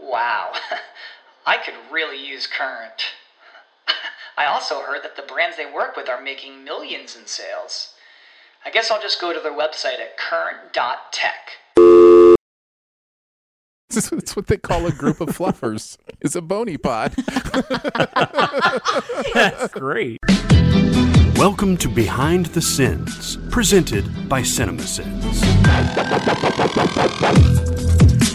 Wow, I could really use Current. I also heard that the brands they work with are making millions in sales. I guess I'll just go to their website at current.tech. That's what they call a group of fluffers. It's a bony pod. That's great. Welcome to Behind the Sins, presented by CinemaSins.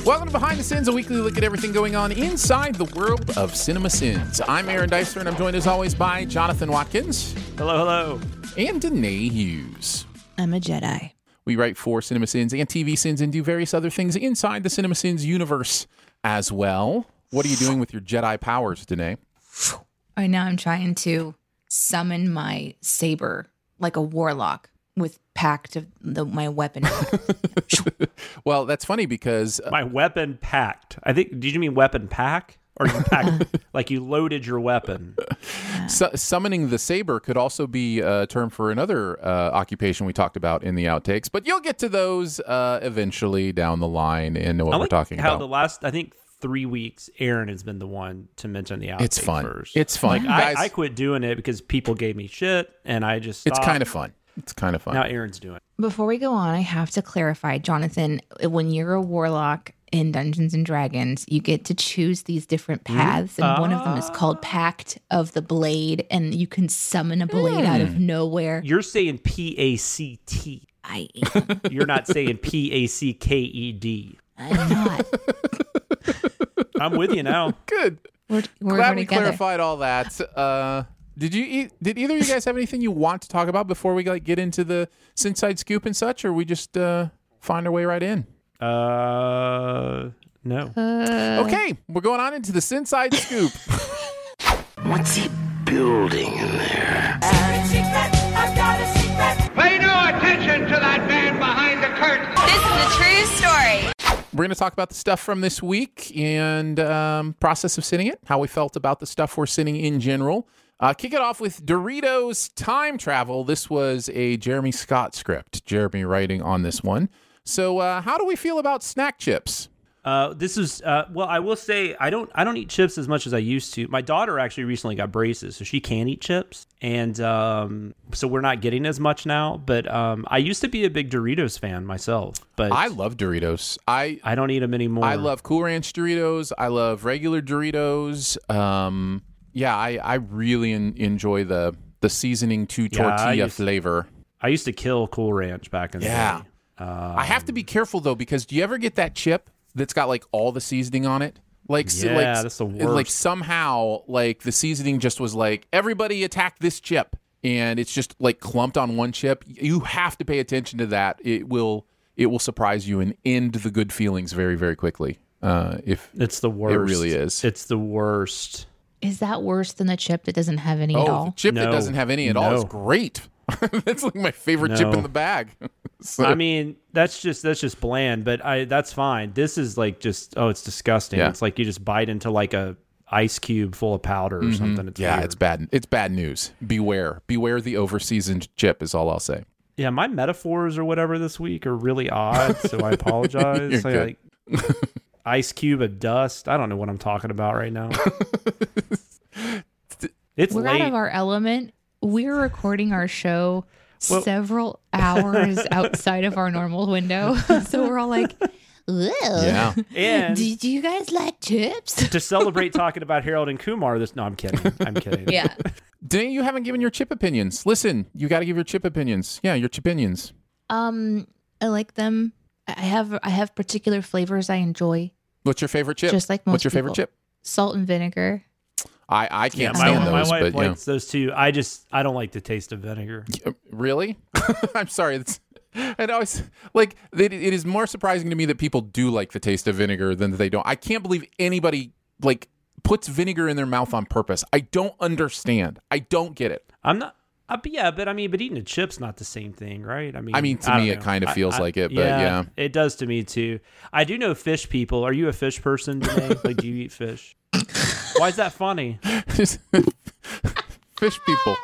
Welcome to Behind the Sins, a weekly look at everything going on inside the world of CinemaSins. I'm Aaron Dicer, and I'm joined as always by Jonathan Watkins. Hello, hello. And Danae Hughes. I'm a Jedi. We write for CinemaSins and TV Sins and do various other things inside the CinemaSins universe as well. What are you doing with your Jedi powers, Danae? Right now I'm trying to summon my saber like a warlock. With pact of my weapon. Well, that's funny because... my weapon packed. I think, did you mean weapon pack? Or you packed, like you loaded your weapon. Yeah. Summoning the saber could also be a term for another occupation we talked about in the outtakes, but you'll get to those eventually down the line and know what we're talking about. The last, I think... 3 weeks, Aaron has been the one to mention the outtakes. It's fun. First. It's fun. Like, guys, I quit doing it because people gave me shit, and I just stopped. It's kind of fun. It's kind of fun. Now Aaron's doing it. Before we go on, I have to clarify, Jonathan, when you're a warlock in Dungeons and Dragons, you get to choose these different paths, and one of them is called Pact of the Blade, and you can summon a blade out of nowhere. You're saying P-A-C-T. I am. You're not saying P-A-C-K-E-D. I'm not. I'm with you now. Good. We're glad we clarified all that. Did either of you guys have anything you want to talk about before we get into the Sinside Scoop and such, or we just find our way right in? No. Okay, we're going on into the Sinside Scoop. What's he building in there? I've got a secret. I've got a secret. Pay no attention to that man behind the curtain. This is a true story. We're going to talk about the stuff from this week and process of sinning it, how we felt about the stuff we're sinning in general. Kick it off with Doritos Time Travel. This was a Jeremy Scott script. Jeremy writing on this one. So how do we feel about snack chips? This is, well, I will say I don't eat chips as much as I used to. My daughter actually recently got braces, so she can eat chips. And so we're not getting as much now. But I used to be a big Doritos fan myself. But I love Doritos. I don't eat them anymore. I love Cool Ranch Doritos. I love regular Doritos. Yeah, I really enjoy the seasoning to tortilla flavor. I used to kill Cool Ranch back in the day. I have to be careful, though, because do you ever get that chip that's got like all the seasoning on it? That's the worst. Like somehow, like the seasoning just was like, everybody attack this chip, and it's just like clumped on one chip. You have to pay attention to that. It will surprise you and end the good feelings very, very quickly. If it's the worst, it really is. It's the worst. Is that worse than the chip that doesn't have any at all? The chip that doesn't have any at all is great. That's like my favorite chip in the bag. So. I mean, that's just bland, but that's fine. This is like just it's disgusting. Yeah. It's like you just bite into like a ice cube full of powder or something. It's weird. It's bad. It's bad news. Beware. Beware the overseasoned chip is all I'll say. Yeah, my metaphors or whatever this week are really odd, so I apologize. Like ice cube of dust. I don't know what I'm talking about right now. We're late. Out of our element. We're recording our show several hours outside of our normal window. So we're all like, yeah. And did you guys like chips? To celebrate talking about Harold and Kumar, I'm kidding. Yeah. Danae, you haven't given your chip opinions. Listen, you got to give your chip opinions. Yeah, your chip opinions. I like them. I have particular flavors I enjoy. What's your favorite chip? Just like most What's your favorite people. Chip? Salt and vinegar. I can't stand those. My wife likes those too. I don't like the taste of vinegar. Really? I'm sorry. It always it is more surprising to me that people do like the taste of vinegar than that they don't. I can't believe anybody puts vinegar in their mouth on purpose. I don't understand. I don't get it. But eating a chip's not the same thing, right? I mean, to me, it kind of feels like it, but yeah. It does to me too. I do know fish people. Are you a fish person today? Do you eat fish? Why is that funny? Fish people. No.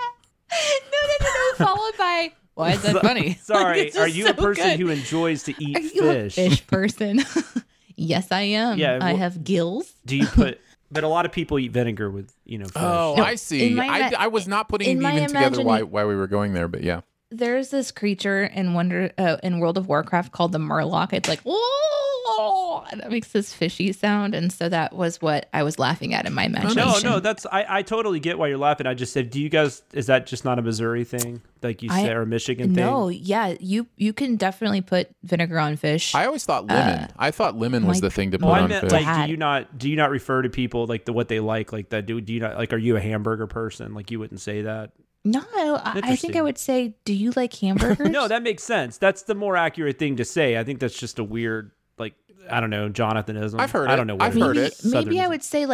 Followed by, why is that funny? Sorry, are you a person who enjoys to eat fish? Are you a fish person? Yes, I am. Yeah, I have gills. But a lot of people eat vinegar with, fish. Oh, no, I see. I was not putting it even together why we were going there, but yeah. There's this creature in World of Warcraft called the Murloc. It's like, oh, that makes this fishy sound, and so that was what I was laughing at in my imagination. No, that's I totally get why you're laughing. I just said, do you guys? Is that just not a Missouri thing, like you said, or a Michigan thing? No, yeah, you can definitely put vinegar on fish. I always thought lemon. I thought lemon was the thing to put on fish. Like, do you not refer to people like what they like that? Do you not like? Are you a hamburger person? Like, you wouldn't say that. No, I think I would say, do you like hamburgers? No, that makes sense. That's the more accurate thing to say. I think that's just a weird, I don't know, Jonathanism. I've heard it. I don't know. I've heard it. Maybe I would say,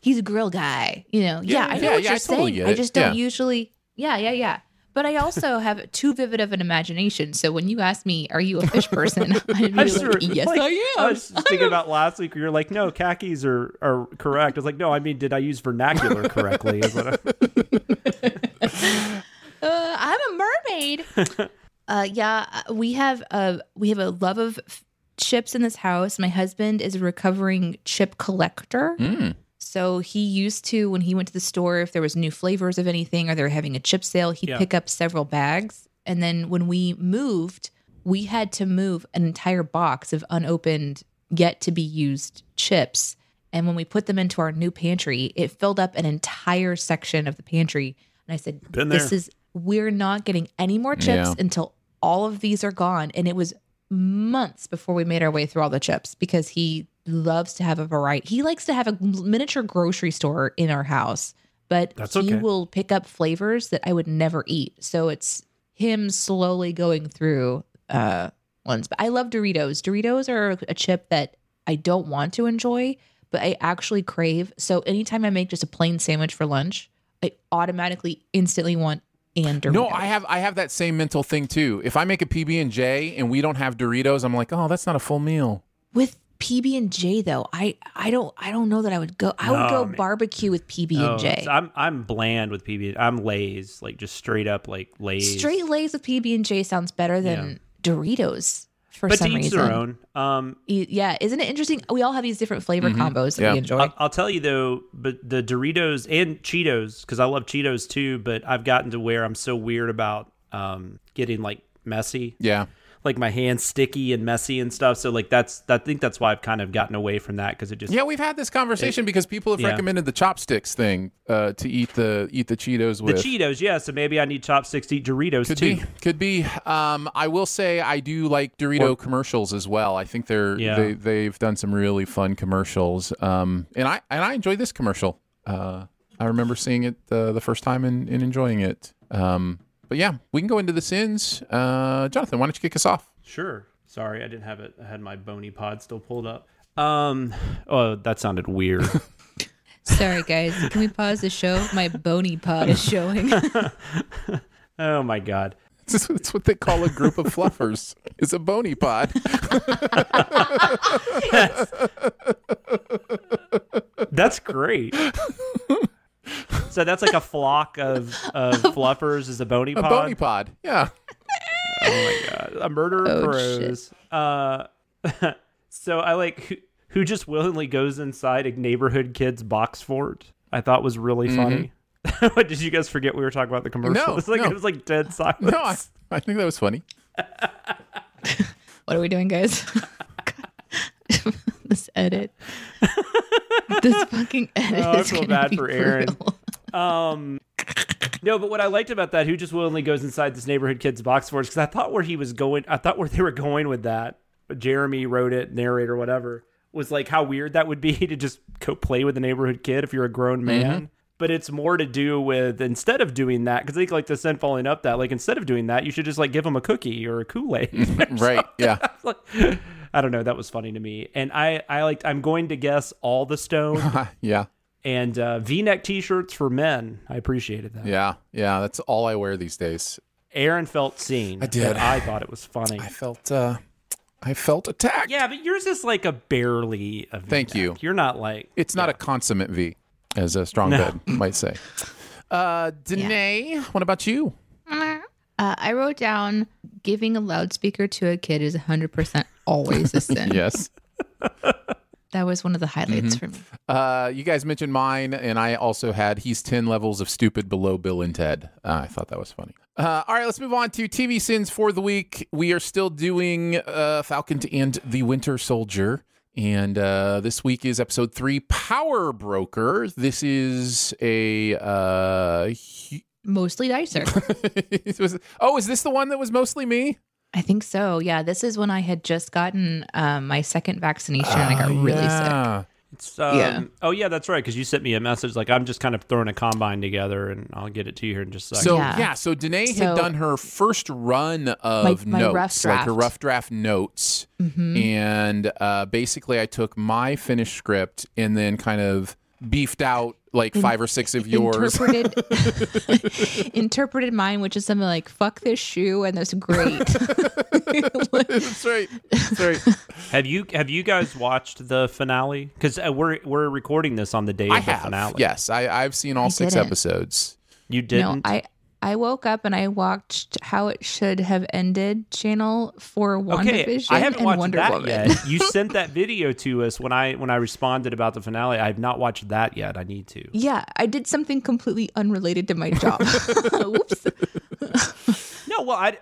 he's a grill guy. Yeah, I know what you're saying. Totally get it. I just don't usually. Yeah. But I also have too vivid of an imagination. So when you ask me, are you a fish person? I'm yes, I am. I was thinking about last week where you're like, no, khakis are correct. I was like, no, I mean, did I use vernacular correctly? I'm a mermaid. We have a love of chips in this house. My husband is a recovering chip collector. So he used to, when he went to the store, if there was new flavors of anything or they were having a chip sale, he'd pick up several bags. And then when we moved, we had to move an entire box of unopened, yet to be used chips. And when we put them into our new pantry, it filled up an entire section of the pantry. And I said, we're not getting any more chips until all of these are gone. And it was months before we made our way through all the chips because he loves to have a variety. He likes to have a miniature grocery store in our house, but he will pick up flavors that I would never eat. So it's him slowly going through ones. But I love Doritos. Doritos are a chip that I don't want to enjoy, but I actually crave. So anytime I make just a plain sandwich for lunch, I automatically instantly want and Doritos. No, I have that same mental thing too. If I make a PB&J and we don't have Doritos, I'm like, oh, that's not a full meal. With PB&J though, I don't know that I would go. I would go barbecue with PB&J. Oh, I'm bland with PB. I'm Lay's, just straight up Lay's. Straight Lay's with PB&J sounds better than Doritos. But to each their own. Isn't it interesting? We all have these different flavor combos that we enjoy. I'll tell you though, but the Doritos and Cheetos, because I love Cheetos too, but I've gotten to where I'm so weird about getting messy. Yeah. My hands sticky and messy and stuff. So I think that's why I've kind of gotten away from that because it just. Yeah, we've had this conversation because people have recommended the chopsticks thing to eat the Cheetos with. The Cheetos, yeah. So maybe I need chopsticks to eat Doritos too. Could be. I will say I do like Dorito commercials as well. I think they've done some really fun commercials. And I enjoy this commercial. I remember seeing it the first time and enjoying it. But yeah, we can go into the sins. Jonathan, why don't you kick us off? Sure. Sorry, I didn't have it. I had my bony pod still pulled up. Oh, that sounded weird. Sorry, guys. Can we pause the show? My bony pod is showing. Oh, my God. It's what they call a group of fluffers. It's a bony pod. Yes. That's great. So that's like a flock of fluffers is a bony pod. A bony pod, yeah. Oh my god, a murder of crows. So I like who just willingly goes inside a neighborhood kid's box fort. I thought was really funny. What, did you guys forget we were talking about the commercial? No, it was like dead silence. No, I think that was funny. What are we doing, guys? This edit. This fucking edit. Oh, I feel bad for Aaron. No, but what I liked about that, who just willingly goes inside this neighborhood kid's box for us, because I thought where they were going with that, Jeremy wrote it, narrator, whatever, was like how weird that would be to just go play with a neighborhood kid if you're a grown man. Mm-hmm. But it's more to do with, instead of doing that, because I think like the scent following up that, like instead of doing that, you should just like give them a cookie or a Kool-Aid. Right, something. Yeah. I don't know. That was funny to me. And I'm going to guess all the stone. Yeah. And V-neck t-shirts for men. I appreciated that. Yeah. That's all I wear these days. Aaron felt seen. I did. I thought it was funny. I felt attacked. Yeah, but yours is like a barely a V-neck. Thank you. You're not like... It's not a consummate V, as a strong bed might say. Danae, what about you? I wrote down, giving a loudspeaker to a kid is 100% always a sin. Yes. That was one of the highlights for me. You guys mentioned mine, and I also had, he's 10 levels of stupid below Bill and Ted. I thought that was funny. All right, let's move on to TV sins for the week. We are still doing Falcon and the Winter Soldier. And this week is episode 3, Power Broker. This is a... mostly Dicer. Is this the one that was mostly me? I think so. Yeah, this is when I had just gotten my second vaccination and I got really sick. It's, Oh, yeah, that's right, because you sent me a message like, I'm just kind of throwing a combine together and I'll get it to you here in just a second. So, so Danae had done her first run of notes, her rough draft notes. Mm-hmm. And basically I took my finished script and then kind of beefed out like 5 or 6 of yours. Interpreted mine, which is something like, fuck this shoe, and that's great. That's right. Have you guys watched the finale? Because we're recording this on the day of the finale. Yes, I've seen all 6 episodes. You didn't? No, I woke up and I watched How It Should Have Ended channel for WandaVision I haven't watched Wonder that Woman. Yet. You sent that video to us when I responded about the finale. I have not watched that yet. I need to. Yeah, I did something completely unrelated to my job. Whoops. No, well, I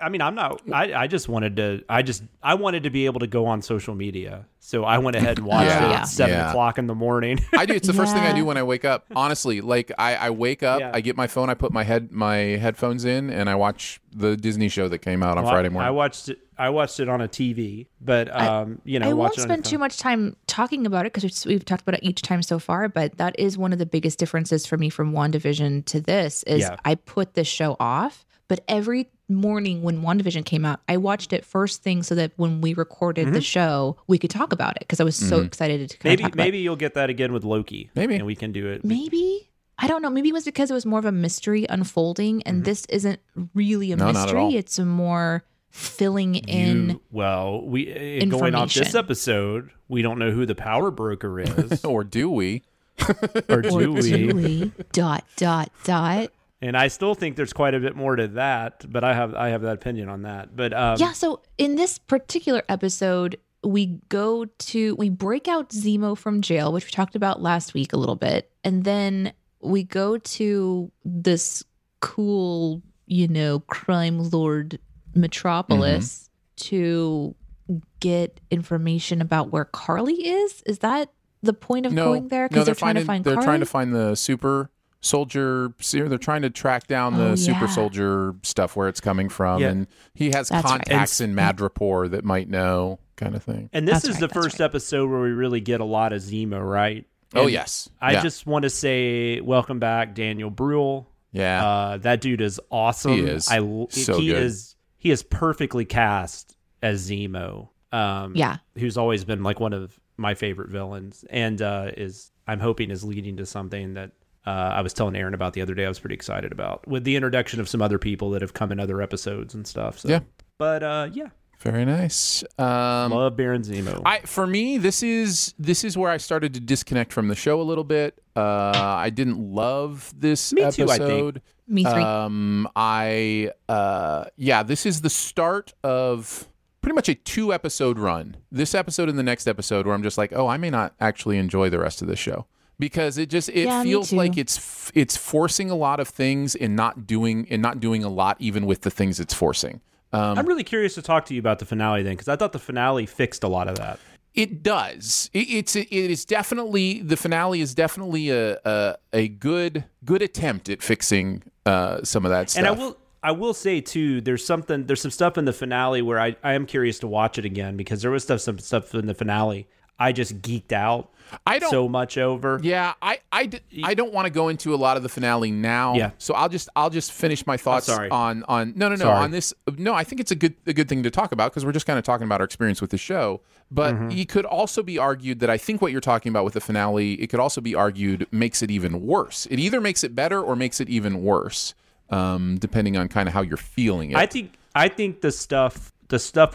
wanted to be able to go on social media. So I went ahead and watched it at 7 o'clock in the morning. I do. It's the first thing I do when I wake up. Honestly, like I wake up, I get my phone, I put my headphones in, and I watch the Disney show that came out on Friday morning. I watched it on a TV, but I won't spend too much time talking about it because we've talked about it each time so far. But that is one of the biggest differences for me from WandaVision to this is I put this show off, but every morning when WandaVision came out, I watched it first thing so that when we recorded the show, we could talk about it because I was so excited to maybe you'll get that again with Loki. Maybe. And we can do it. Maybe. I don't know. Maybe it was because it was more of a mystery unfolding and this isn't really a mystery. It's a more filling in going off this episode, we don't know who the power broker is. Or do we? ? And I still think there's quite a bit more to that, but I have that opinion on that. But so in this particular episode, we break out Zemo from jail, which we talked about last week a little bit, and then we go to this cool, crime lord metropolis to get information about where Carly is. Is that the point of going there? Because they're trying to find the super soldier. They're trying to track down the super soldier stuff, where it's coming from, and he has contacts in Madripoor that might know, kind of thing. And this is the first episode where we really get a lot of Zemo, right? And I just want to say welcome back, Daniel Bruhl. Yeah, that dude is awesome. He is. He is perfectly cast as Zemo. Who's always been like one of my favorite villains, and I'm hoping is leading to something that. I was telling Aaron about the other day. I was pretty excited about with the introduction of some other people that have come in other episodes and stuff. So. Yeah, but Very nice. Love Baron Zemo. For me, this is where I started to disconnect from the show a little bit. I didn't love this episode. Me too, I think. Me three. This is the start of pretty much a 2-episode run. This episode and the next episode where I'm just like, oh, I may not actually enjoy the rest of this show. Because it feels like it's forcing a lot of things and not doing a lot even with the things it's forcing. I'm really curious to talk to you about the finale then, because I thought the finale fixed a lot of that. It does. The finale is definitely a good attempt at fixing some of that stuff. And I will say too, there's some stuff in the finale where I am curious to watch it again, because there was some stuff in the finale I just geeked out so much over. Yeah, I don't want to go into a lot of the finale now. Yeah. So I'll just finish my thoughts on this. No, I think it's a good thing to talk about, because we're just kind of talking about our experience with the show. But It could also be argued that I think what you're talking about with the finale, it could also be argued makes it even worse. It either makes it better or makes it even worse, depending on kind of how you're feeling it. I think the stuff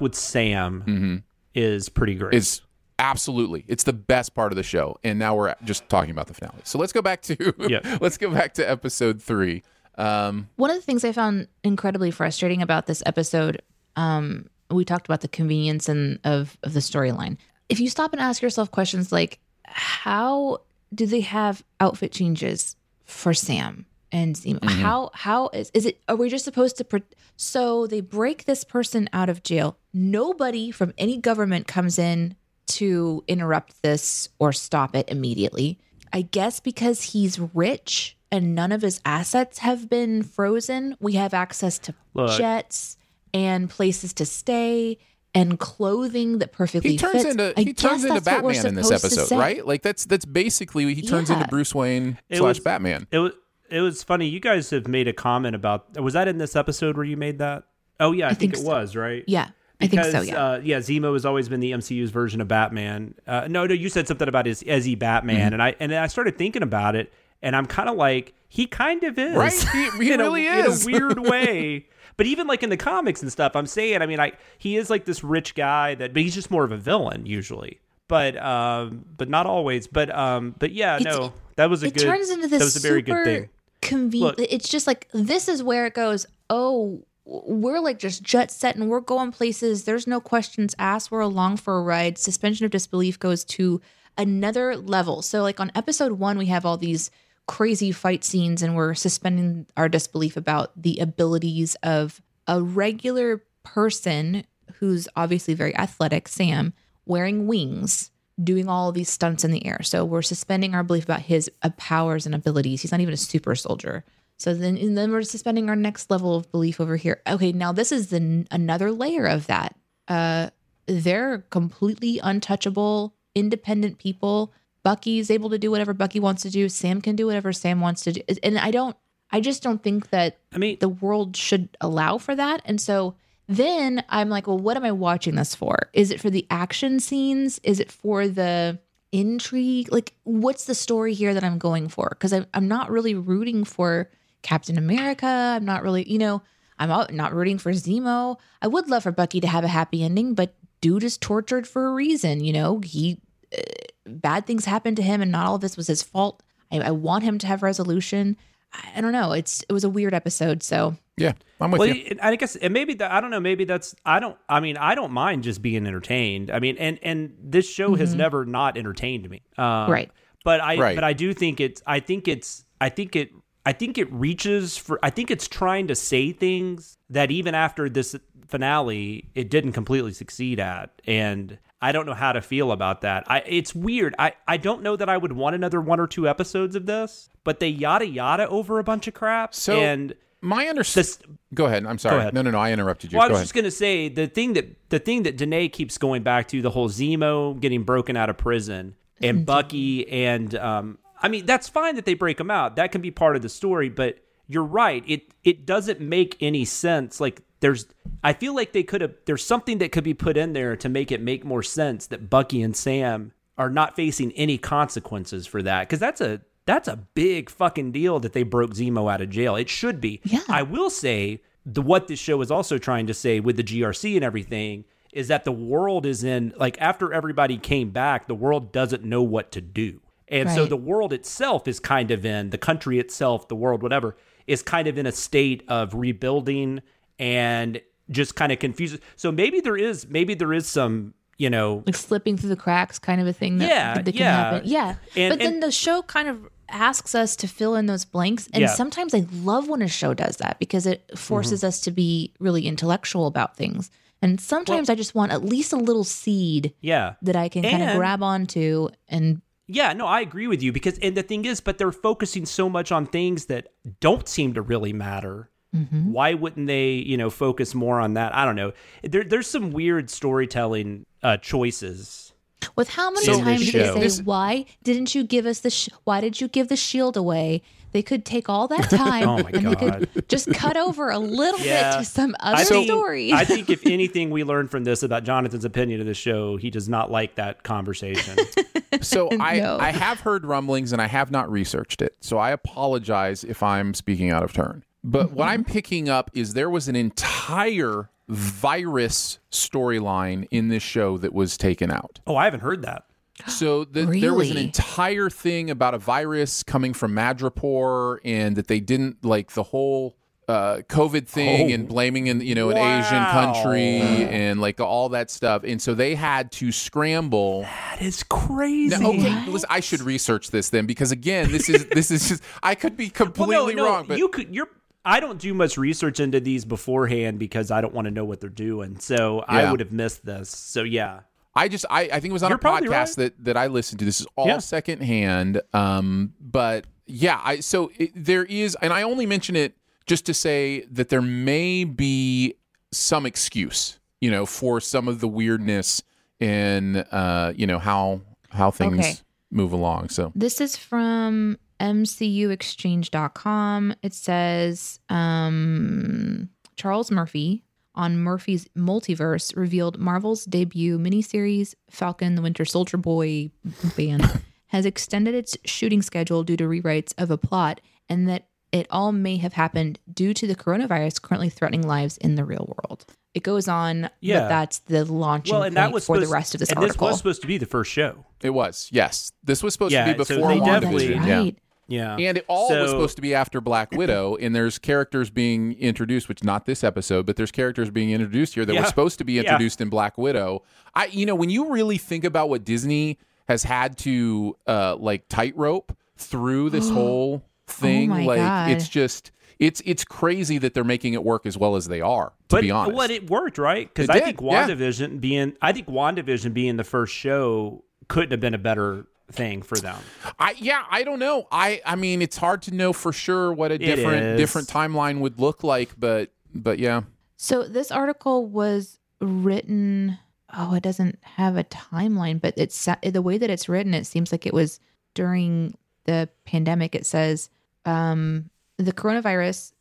with Sam is pretty great. Absolutely. It's the best part of the show. And now we're just talking about the finale. So let's go back to episode 3. One of the things I found incredibly frustrating about this episode, we talked about the convenience of the storyline. If you stop and ask yourself questions like, how do they have outfit changes for Sam and Zemo? How is it? Are we just supposed to? So they break this person out of jail. Nobody from any government comes in to interrupt this or stop it immediately. I guess because he's rich and none of his assets have been frozen, we have access to jets and places to stay and clothing that perfectly fits. He turns into Batman in this episode, right? Like that's basically he turns into Bruce Wayne / Batman. It was funny. You guys have made a comment about, was that in this episode where you made that? Oh yeah, I think so. It was, right? Yeah. I think so. Yeah. Zemo has always been the MCU's version of Batman. No, you said something about his Ezzy Batman, and I started thinking about it, and I'm kind of like, he kind of is, right? He really is in a weird way. But even like in the comics and stuff, I'm saying, I mean, he is like this rich guy but he's just more of a villain usually, but not always. That was a very good thing. It's just like, this is where it goes. Oh. We're like just jet set and we're going places. There's no questions asked. We're along for a ride. Suspension of disbelief goes to another level. So like on episode 1, we have all these crazy fight scenes and we're suspending our disbelief about the abilities of a regular person who's obviously very athletic, Sam, wearing wings, doing all these stunts in the air. So we're suspending our belief about his powers and abilities. He's not even a super soldier. So then we're suspending our next level of belief over here. Okay, now this is another layer of that. They're completely untouchable, independent people. Bucky's able to do whatever Bucky wants to do. Sam can do whatever Sam wants to do. And I just don't think that the world should allow for that. And so then I'm like, well, what am I watching this for? Is it for the action scenes? Is it for the intrigue? Like, what's the story here that I'm going for? Because I'm not really rooting for Captain America. I'm not really, I'm not rooting for Zemo. I would love for Bucky to have a happy ending, but dude is tortured for a reason. Bad things happened to him and not all of this was his fault. I want him to have resolution. I don't know. It was a weird episode. So yeah, I'm with you. I guess, and maybe I don't mind just being entertained. I mean, and this show has never not entertained me. Right. But I do think I think it's trying to say things that even after this finale, it didn't completely succeed at. And I don't know how to feel about that. It's weird. I don't know that I would want another 1 or 2 episodes of this, but they yada yada over a bunch of crap. So and my understanding. Go ahead. I'm sorry. Ahead. No, I interrupted you. Well, I was just going to say the thing that Danae keeps going back to, the whole Zemo getting broken out of prison and Bucky and that's fine that they break him out. That can be part of the story, but you're right. It doesn't make any sense. Like I feel like there's something that could be put in there to make it make more sense that Bucky and Sam are not facing any consequences for that. Cause that's a big fucking deal that they broke Zemo out of jail. It should be. Yeah. I will say what this show is also trying to say with the GRC and everything is that the world is in, like, after everybody came back, the world doesn't know what to do. And right. so the world itself is kind of in, the country itself, the world, whatever, is kind of in a state of rebuilding and just kind of confused. So maybe there is some, you know, like slipping through the cracks kind of a thing that can happen. Yeah. But then the show kind of asks us to fill in those blanks. And sometimes I love when a show does that because it forces us to be really intellectual about things. And sometimes I just want at least a little seed that I can kind of grab onto and... Yeah, no, I agree with you because, and the thing is, but they're focusing so much on things that don't seem to really matter. Mm-hmm. Why wouldn't they, you know, focus more on that? I don't know. There's some weird storytelling choices. With how many times did they say, why didn't you give us the, why did you give the shield away? They could take all that time and they could just cut over a little bit to some other story. I think if anything we learned from this about Jonathan's opinion of the show, he does not like that conversation. So I have heard rumblings and I have not researched it. So I apologize if I'm speaking out of turn. But what I'm picking up is there was an entire virus storyline in this show that was taken out. Oh, I haven't heard that. So really? There was an entire thing about a virus coming from Madripoor and that they didn't like the whole COVID thing and blaming an Asian country and like all that stuff. And so they had to scramble. That is crazy. Now, okay, listen, I should research this then because again, this is just, I could be completely wrong. But I don't do much research into these beforehand because I don't want to know what they're doing. So I would have missed this. So yeah. I think it was on a podcast that I listened to. This is all secondhand. But yeah, there is, and I only mention it just to say that there may be some excuse, you know, for some of the weirdness in, you know, how things move along. So this is from mcuexchange.com. It says Charles Murphy on Murphy's Multiverse revealed Marvel's debut miniseries, Falcon the Winter Soldier Boy Band, has extended its shooting schedule due to rewrites of a plot, and that it all may have happened due to the coronavirus currently threatening lives in the real world. It goes on, but that's the launching point for the rest of this article. This was supposed to be the first show. It was, yes. This was supposed to be before WandaVision. Right. Yeah. And it was supposed to be after Black Widow, and there's characters being introduced, which not this episode, but there's characters being introduced here that were supposed to be introduced in Black Widow. When you really think about what Disney has had to like tightrope through this whole thing, God. It's just it's crazy that they're making it work as well as they are, to be honest. But it worked, right? Because I think WandaVision being the first show couldn't have been a better thing for them. I don't know. I mean, it's hard to know for sure what a different timeline would look like, but yeah. So this article was written. Oh, it doesn't have a timeline, but it's the way that it's written. It seems like it was during the pandemic. It says the coronavirus.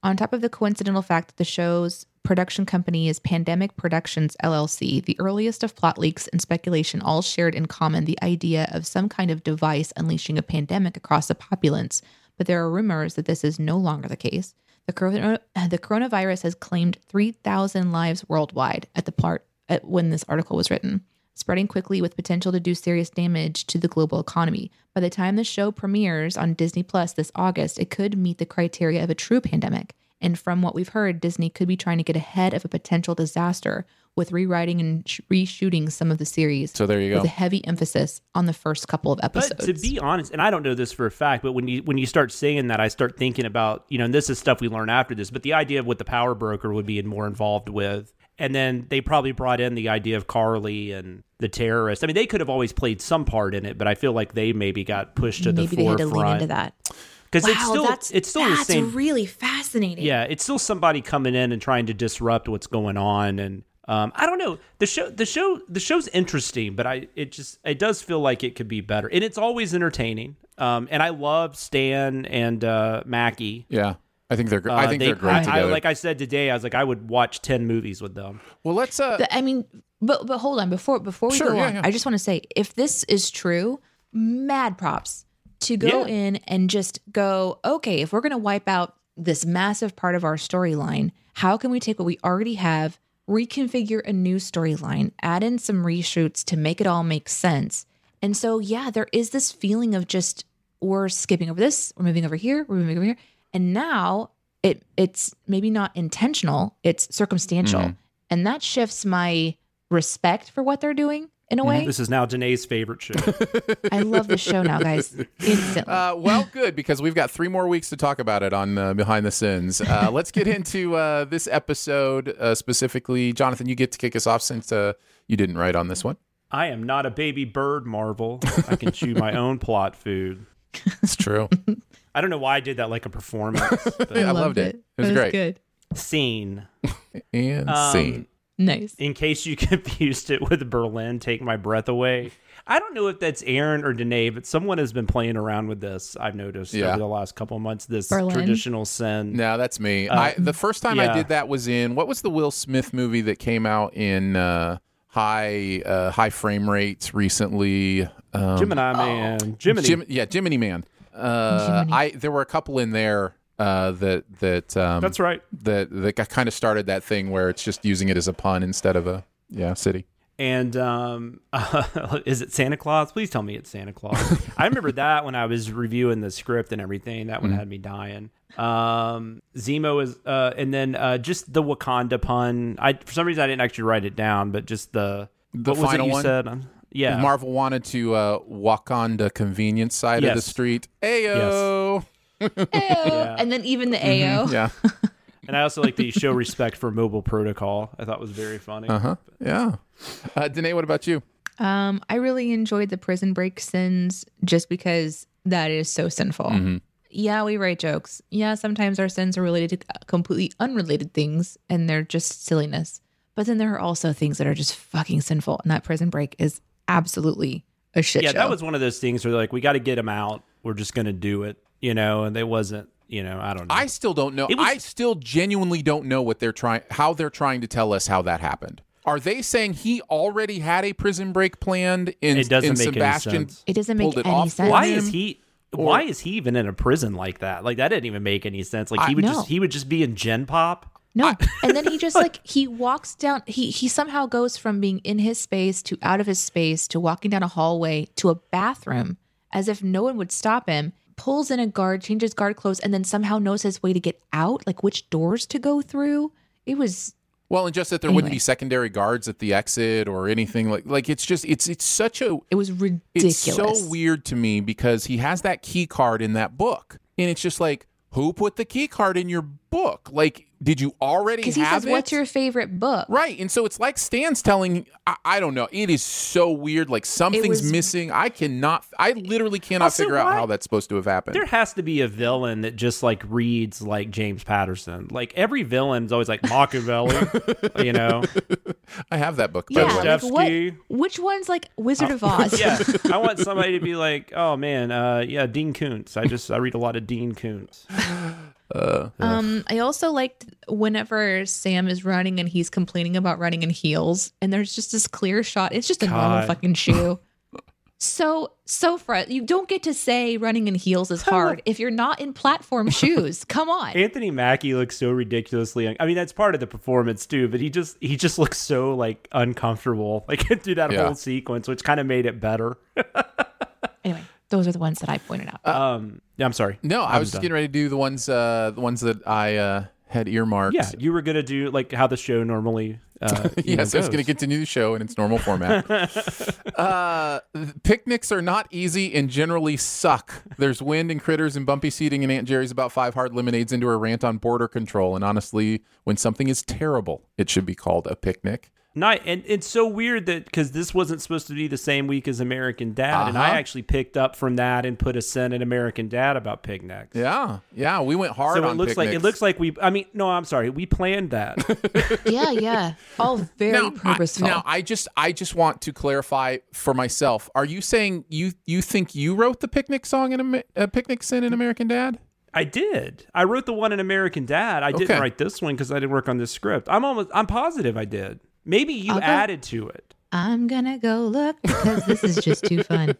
On top of the coincidental fact that the show's production company is Pandemic Productions LLC, the earliest of plot leaks and speculation all shared in common the idea of some kind of device unleashing a pandemic across a populace, but there are rumors that this is no longer the case. The coronavirus has claimed 3,000 lives worldwide at when this article was written, spreading quickly with potential to do serious damage to the global economy. By the time the show premieres on Disney Plus this August, it could meet the criteria of a true pandemic. And from what we've heard, Disney could be trying to get ahead of a potential disaster with rewriting and reshooting some of the series. So there you go. With a heavy emphasis on the first couple of episodes. But to be honest, and I don't know this for a fact, but when you start saying that, I start thinking about, you know, and this is stuff we learn after this, but the idea of what the power broker would be more involved with. And then they probably brought in the idea of Carly and the terrorists. I mean, they could have always played some part in it, but I feel like they maybe got pushed to the forefront. Maybe they had to lean into that. Because it's still the same. That's really fascinating. Yeah, it's still somebody coming in and trying to disrupt what's going on. And I don't know. The show's interesting, but it does feel like it could be better. And it's always entertaining. And I love Stan and Mackie. Yeah. I think they're. I think they're great together. Like I said today, I was like, I would watch 10 movies with them. Well, let's. But hold on before we go on. Yeah. I just want to say, if this is true, mad props to go in and just go. Okay, if we're gonna wipe out this massive part of our storyline, how can we take what we already have, reconfigure a new storyline, add in some reshoots to make it all make sense. And so, yeah, there is this feeling of just, we're skipping over this, we're moving over here, we're moving over here. And now it's maybe not intentional, it's circumstantial. Mm-hmm. And that shifts my respect for what they're doing in a way. This is now Danae's favorite show. I love this show now, guys. Instantly. Well, good, because we've got 3 more weeks to talk about it on Behind the Sins. Let's get into this episode specifically. Jonathan, you get to kick us off since you didn't write on this one. I am not a baby bird, Marvel. I can chew my own plot food. It's true. I don't know why I did that like a performance. I loved it. It was great. Good. Scene. And scene. Nice. In case you confused it with Berlin, Take My Breath Away. I don't know if that's Aaron or Danae, but someone has been playing around with this, I've noticed, over the last couple of months, this Berlin traditional sin. No, that's me. The first time I did that was in, what was the Will Smith movie that came out in high frame rates recently? Gemini Man. There were a couple in there. That that's right. That kind of started that thing where it's just using it as a pun instead of a city. And is it Santa Claus? Please tell me it's Santa Claus. I remember that when I was reviewing the script and everything. That one had me dying. Zemo is, and then just the Wakanda pun. For some reason I didn't actually write it down, but just the what final was it you one said. Yeah, Marvel wanted to Wakanda convenience side of the street. Ayo. Yes. Yeah. And then even the AO. Mm-hmm. Yeah. And I also like the show respect for mobile protocol. I thought was very funny. Uh-huh. Yeah. Danae, what about you? I really enjoyed the prison break sins just because that is so sinful. Mm-hmm. Yeah, we write jokes. Yeah, sometimes our sins are related to completely unrelated things and they're just silliness. But then there are also things that are just fucking sinful. And that prison break is absolutely a shit show. Yeah, that was one of those things where like, we got to get them out. We're just going to do it. And they wasn't, I don't know. I still don't know. I still genuinely don't know what they're how they're trying to tell us how that happened. Are they saying he already had a prison break planned and Sebastian pulled it off? It doesn't make any sense. Why is he even in a prison like that? Like that didn't even make any sense. Like he would just be in Gen Pop. No. And then he just like he walks down. He somehow goes from being in his space to out of his space to walking down a hallway to a bathroom as if no one would stop him. Pulls in a guard, changes guard clothes, and then somehow knows his way to get out, like which doors to go through. It was... Well, and just that there wouldn't be secondary guards at the exit or anything like it's just, it's such a... It was ridiculous. It's so weird to me because he has that key card in that book. And it's just like, who put the key card in your book? Like, did you already have it? Because he says, what's your favorite book? Right. And so it's like Stan's telling, I don't know. It is so weird. Like something's missing. I literally cannot figure out how that's supposed to have happened. There has to be a villain that just like reads like James Patterson. Like every villain's always like Machiavelli, I have that book. Yeah. Like which one's like Wizard of Oz? Yeah. I want somebody to be like, oh man, Dean Koontz. I read a lot of Dean Koontz. I also liked whenever Sam is running and he's complaining about running in heels and there's just this clear shot. It's just a normal fucking shoe. so frustrating. You don't get to say running in heels is hard if you're not in platform shoes. Come on. Anthony Mackie looks so ridiculously young. I mean, that's part of the performance too, but he just looks so like uncomfortable like through that whole sequence, which kind of made it better. Anyway. Those are the ones that I pointed out. Yeah, I'm sorry. No, I was just getting ready to do the ones that I had earmarked. Yeah, you were going to do like how the show normally yes, I was going to continue the show in its normal format. Picnics are not easy and generally suck. There's wind and critters and bumpy seating and Aunt Jerry's about 5 hard lemonades into her rant on border control. And honestly, when something is terrible, it should be called a picnic. And it's so weird that because this wasn't supposed to be the same week as American Dad, and I actually picked up from that and put a sin in American Dad about picnics. Yeah, we went hard. So on it looks like we. I mean, no, I'm sorry, we planned that. yeah, all very purposeful. I just want to clarify for myself. Are you saying you think you wrote the picnic song in a picnic sin in American Dad? I did. I wrote the one in American Dad. I didn't write this one because I didn't work on this script. I'm positive I did. Maybe you added to it. I'm going to go look because this is just too fun.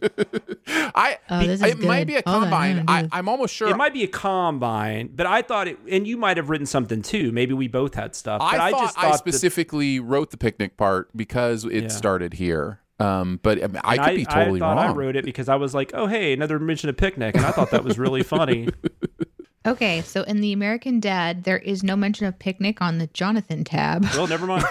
Might be a combine. I'm almost sure. It might be a combine, but I thought it, and you might have written something too. Maybe we both had stuff. I specifically wrote the picnic part because it started here. But I mean, I could be totally wrong. I wrote it because I was like, oh, hey, another mention of picnic. And I thought that was really funny. Okay, so in the American Dad, there is no mention of picnic on the Jonathan tab. Well, never mind.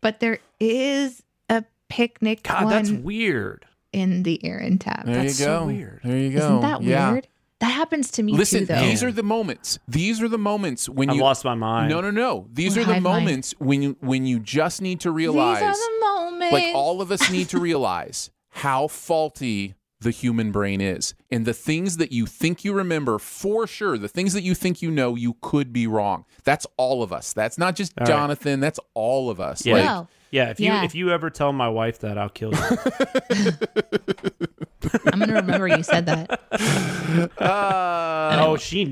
But there is a picnic one. That's weird. In the Aaron tab. There you go. Isn't that weird? That happens to me too, though. These are the moments. These are the moments when I lost my mind. No. These are the moments when you just need to realize. These are the moments. Like, all of us need to realize how faulty the human brain is. And the things that you think you remember, for sure, the things that you think you know, you could be wrong. That's all of us. That's not just all Jonathan. Right. That's all of us. Yeah. Like, if you ever tell my wife that, I'll kill you. I'm going to remember you said that. She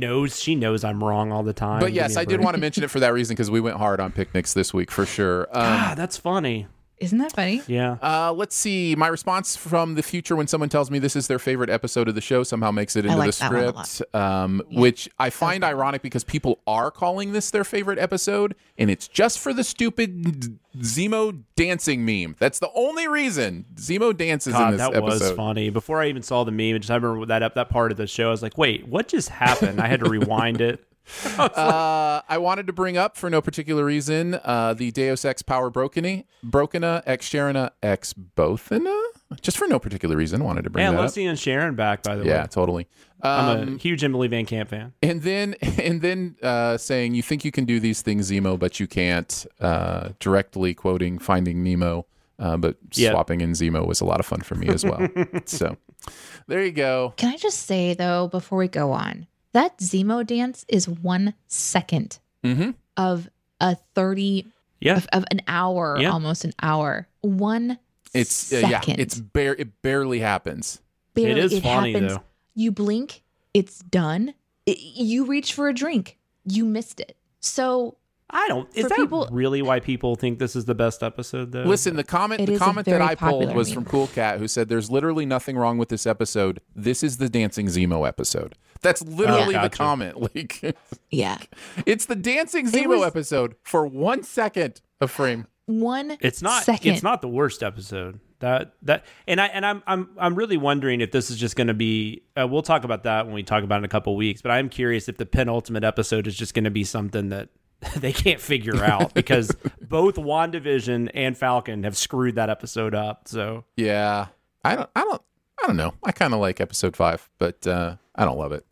knows I'm wrong all the time. But yes, I did want to mention it for that reason, because we went hard on picnics this week for sure. That's funny. Isn't that funny? Yeah. Let's see. My response from the future when someone tells me this is their favorite episode of the show somehow makes it into the script, which I find ironic because people are calling this their favorite episode, and it's just for the stupid Zemo dancing meme. That's the only reason Zemo dances in this episode. God, that was funny. Before I even saw the meme, I remember that part of the show, I was like, wait, what just happened? I had to rewind it. I wanted to bring up, for no particular reason, the Deus Ex Power Brokena, Ex Sharona, Ex Bothena? Just for no particular reason, wanted to bring that up. Yeah, love seeing Sharon back, by the way. Yeah, totally. I'm a huge Emily Van Camp fan. And then saying, you think you can do these things, Zemo, but you can't. Directly quoting Finding Nemo. But swapping in Zemo was a lot of fun for me as well. So, there you go. Can I just say, though, before we go on, that Zemo dance is 1 second of a 30 of an hour, almost an hour. Second. It barely happens. Barely, it funny happens. Though. You blink, it's done. You reach for a drink, you missed it. So I don't. Is that really why people think this is the best episode, though? Listen, the comment that I pulled was from Cool Cat, who said, "There's literally nothing wrong with this episode. This is the dancing Zemo episode." That's literally the comment. Like, it's the dancing Zemo episode for 1 second of frame. It's not the worst episode. I'm really wondering if this is just going to be. We'll talk about that when we talk about it in a couple of weeks. But I'm curious if the penultimate episode is just going to be something that they can't figure out, because both WandaVision and Falcon have screwed that episode up. So I don't know. I kind of like episode 5, but I don't love it.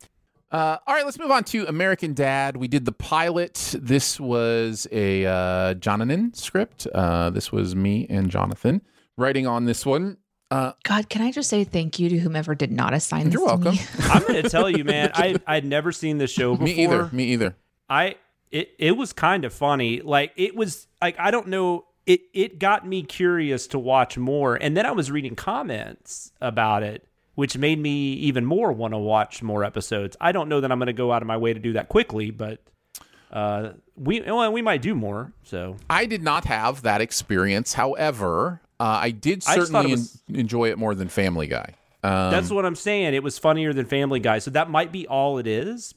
All right, let's move on to American Dad. We did the pilot. This was a Jonathan script. This was me and Jonathan writing on this one. God, can I just say thank you to whomever did not assign this? You're welcome. I'm going to tell you, man. I'd never seen this show before. Me either. It was kind of funny. Like, it was like, I don't know, it got me curious to watch more. And then I was reading comments about it, which made me even more want to watch more episodes. I don't know that I'm going to go out of my way to do that quickly, but we might do more. So I did not have that experience. However, I did certainly enjoy it more than Family Guy. That's what I'm saying. It was funnier than Family Guy, so that might be all it is.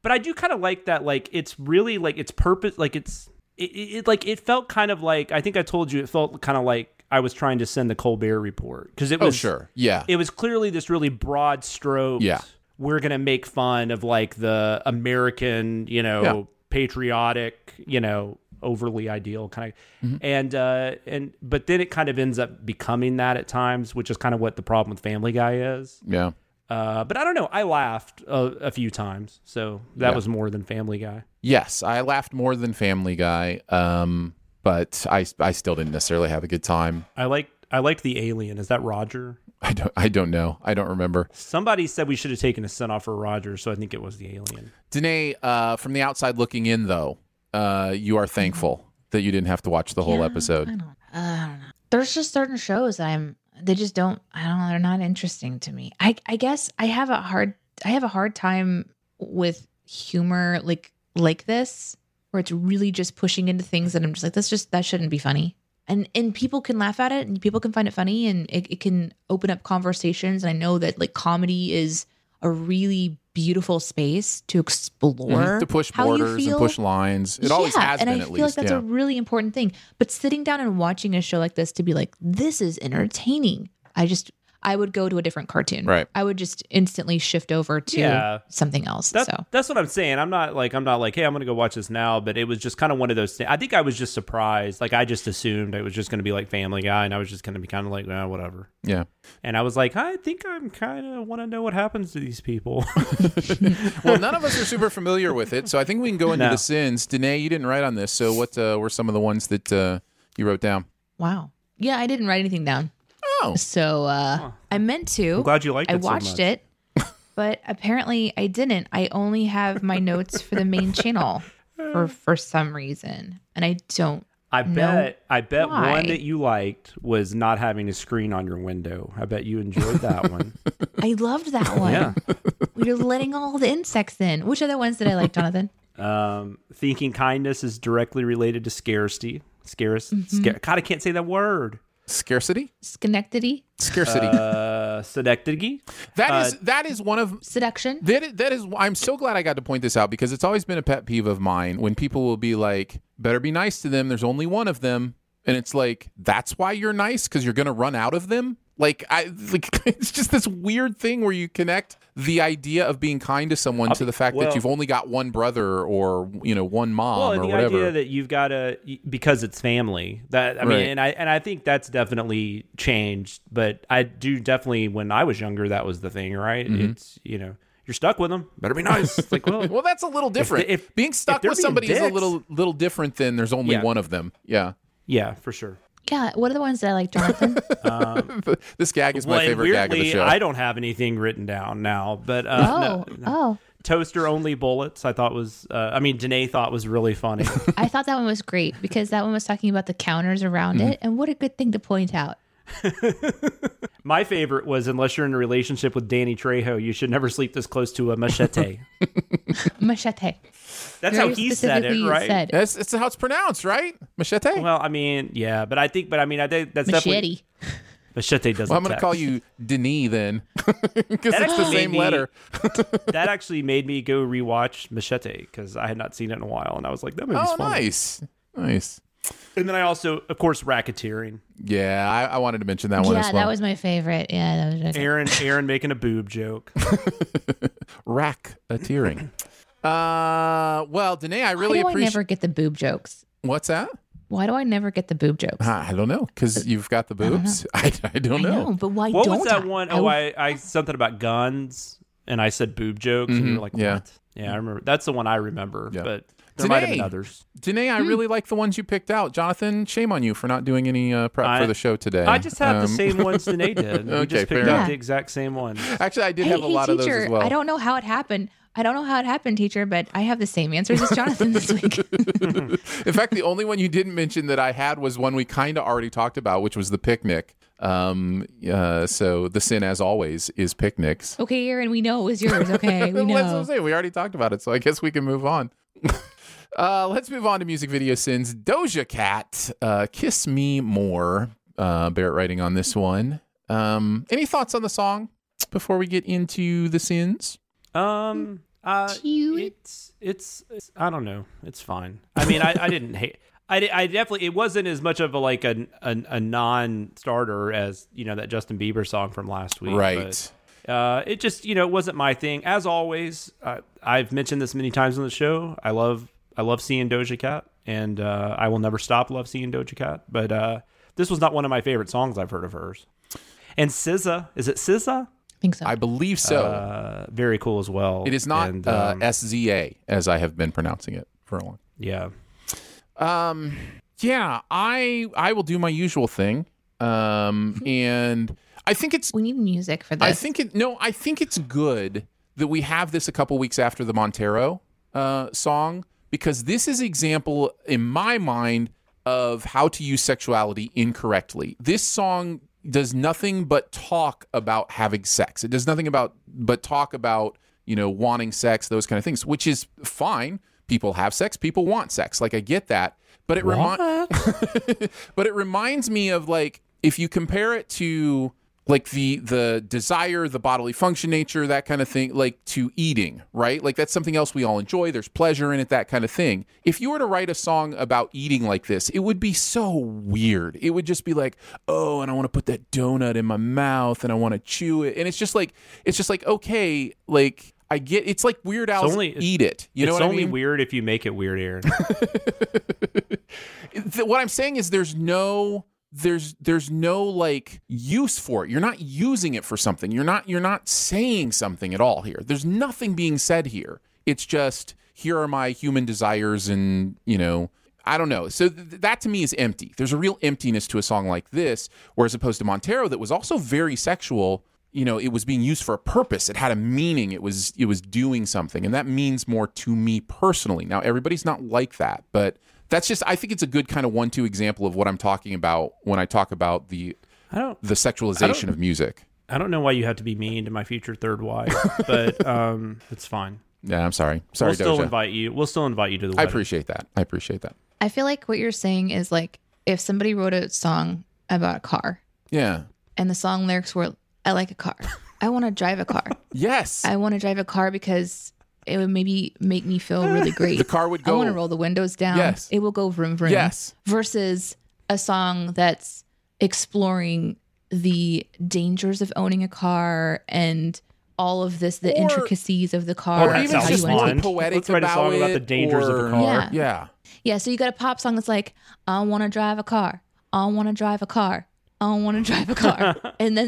But I do kind of like that. Like, it's really like its purpose. Like, it felt kind of like, I think I told you, it felt kind of like I was trying to send the Colbert Report, because it was it was clearly this really broad stroke. Yeah, we're gonna make fun of like the American, patriotic, overly ideal kind of, but then it kind of ends up becoming that at times, which is kind of what the problem with Family Guy is. Yeah. But I don't know. I laughed a few times, so that was more than Family Guy. Yes, I laughed more than Family Guy, but I still didn't necessarily have a good time. I liked the alien. Is that Roger? I don't know. I don't remember. Somebody said we should have taken a send off for Roger, so I think it was the alien. Danae, from the outside looking in, though, you are thankful that you didn't have to watch the whole episode. I don't know. There's just certain shows they're not interesting to me. I guess I have a hard time with humor like this, where it's really just pushing into things that I'm just like, that shouldn't be funny. And people can laugh at it and people can find it funny and it can open up conversations. And I know that like comedy is a really beautiful space to explore. Mm-hmm. To push borders and push lines. It always has been, at least. And I feel like that's a really important thing. But sitting down and watching a show like this to be like, this is entertaining. I would go to a different cartoon. Right. I would just instantly shift over to something else. That's what I'm saying. I'm not like, hey, I'm going to go watch this now. But it was just kind of one of those things. I think I was just surprised. Like I just assumed it was just going to be like Family Guy. And I was just going to be kind of like, well, whatever. Yeah. And I was like, I think I'm kind of want to know what happens to these people. Well, none of us are super familiar with it. So I think we can go into the sins. Danae, you didn't write on this. So what were some of the ones that you wrote down? Wow. Yeah, I didn't write anything down. So I meant to. I'm glad you liked it. I watched it, but apparently I didn't. I only have my notes for the main channel for some reason, and I don't. I bet why. One that you liked was not having a screen on your window. I bet you enjoyed that one. I loved that one. Yeah. We were letting all the insects in. Which are the ones that I liked, Jonathan? Thinking kindness is directly related to scarcity. God, I can't say that word. Scarcity. Schenectady. That is one of seduction. That is. I'm so glad I got to point this out because it's always been a pet peeve of mine when people will be like, "Better be nice to them. There's only one of them," and it's like that's why you're nice because you're gonna run out of them. It's just this weird thing where you connect the idea of being kind to someone to the fact that you've only got one brother or one mom or whatever. Well, the idea that you've got to because it's family. I think that's definitely changed. But I do definitely when I was younger, that was the thing, right? Mm-hmm. It's you're stuck with them. Better be nice. It's like, well, that's a little different. If being stuck with somebody is a little different than there's only one of them. Yeah. Yeah, for sure. Yeah, what are the ones that I like, Jonathan? This gag is my favorite gag of the show. I don't have anything written down now, but toaster only bullets. I thought was, Danae thought was really funny. I thought that one was great because that one was talking about the counters around it, and what a good thing to point out. My favorite was unless you're in a relationship with Danny Trejo, you should never sleep this close to a machete. Machete. That's how he said it, right? That's how it's pronounced, right? Machete. Well, I think that's machete. Definitely machete doesn't. Well, I'm going to call you Denis then, because it's the same letter. That actually made me go rewatch Machete because I had not seen it in a while, and I was like, that movie's funny. Nice. And then I also, of course, racketeering. Yeah, I wanted to mention that one as well. Yeah, that was my favorite. Yeah, that was Aaron making a boob joke. Racketeering. Well, Danae, I really appreciate. Why do I never get the boob jokes? What's that? Why do I never get the boob jokes? I don't know, because you've got the boobs. I don't know. But why don't I? What was that one? I something about guns, and I said boob jokes, and you were like, what? Yeah, I remember. That's the one I remember, but... There might have been others. Danae, I really like the ones you picked out. Jonathan, shame on you for not doing any prep for the show today. I just have the same ones Danae did. We just picked out the exact same ones. Actually, I did have a lot teacher, of those as well. I don't know how it happened, teacher, but I have the same answers as Jonathan this week. In fact, the only one you didn't mention that I had was one we kind of already talked about, which was the picnic. So the sin, as always, is picnics. Okay, Aaron, we know it was yours. Okay, we know. That's what I'm saying. We already talked about it, so I guess we can move on. Let's move on to music video sins. Doja Cat, Kiss Me More. Barrett writing on this one. Any thoughts on the song before we get into the sins? It's I don't know. It's fine. I mean, I didn't hate. I definitely, it wasn't as much of a like a non-starter as that Justin Bieber song from last week, right? But... it just, it wasn't my thing. As always, I've mentioned this many times on the show. I love seeing Doja Cat, and I will never stop love seeing Doja Cat. But this was not one of my favorite songs I've heard of hers. And SZA, is it SZA? I think so. I believe so. Very cool as well. It is not SZA, as I have been pronouncing it for a long. Yeah. Yeah, I will do my usual thing. And... I think it's. We need music for this. I think it's good that we have this a couple weeks after the Montero song, because this is an example in my mind of how to use sexuality incorrectly. This song does nothing but talk about having sex. It does nothing but talk about wanting sex, those kind of things, which is fine. people have sex, people want sex. Like, I get that. But it reminds me of, like, if you compare it to, like, the desire, the bodily function nature, that kind of thing, like, to eating, right? Like, that's something else we all enjoy. There's pleasure in it, that kind of thing. If you were to write a song about eating like this, it would be so weird. It would just be like, oh, and I want to put that donut in my mouth, and I want to chew it. And it's just like, okay, like... I get it's like Weird Al's Eat It. You know what I mean? It's only weird if you make it weird, Aaron. What I'm saying is there's no like use for it. You're not using it for something. You're not saying something at all here. There's nothing being said here. It's just, here are my human desires, and, you know, I don't know. So that to me is empty. There's a real emptiness to a song like this, whereas opposed to Montero, that was also very sexual. You know, it was being used for a purpose. It had a meaning. It was doing something. And that means more to me personally. Now, everybody's not like that, but that's just, I think it's a good kind of 1-2 example of what I'm talking about when I talk about the sexualization of music. I don't know why you have to be mean to my future third wife, but it's fine. Yeah, I'm sorry. Sorry, Doja. We'll still invite you to the wedding. I appreciate that. I feel like what you're saying is, like, if somebody wrote a song about a car. Yeah. And the song lyrics were, I like a car. I want to drive a car. Yes. I want to drive a car because it would maybe make me feel really great. The car would go. I want to roll the windows down. Yes. It will go vroom vroom. Yes. Versus a song that's exploring the dangers of owning a car and all of this, the intricacies of the car. Or even just more poetic. Let's write a song about the dangers of the car. Yeah. So you got a pop song that's like, I want to drive a car. I want to drive a car. I don't want to drive a car. And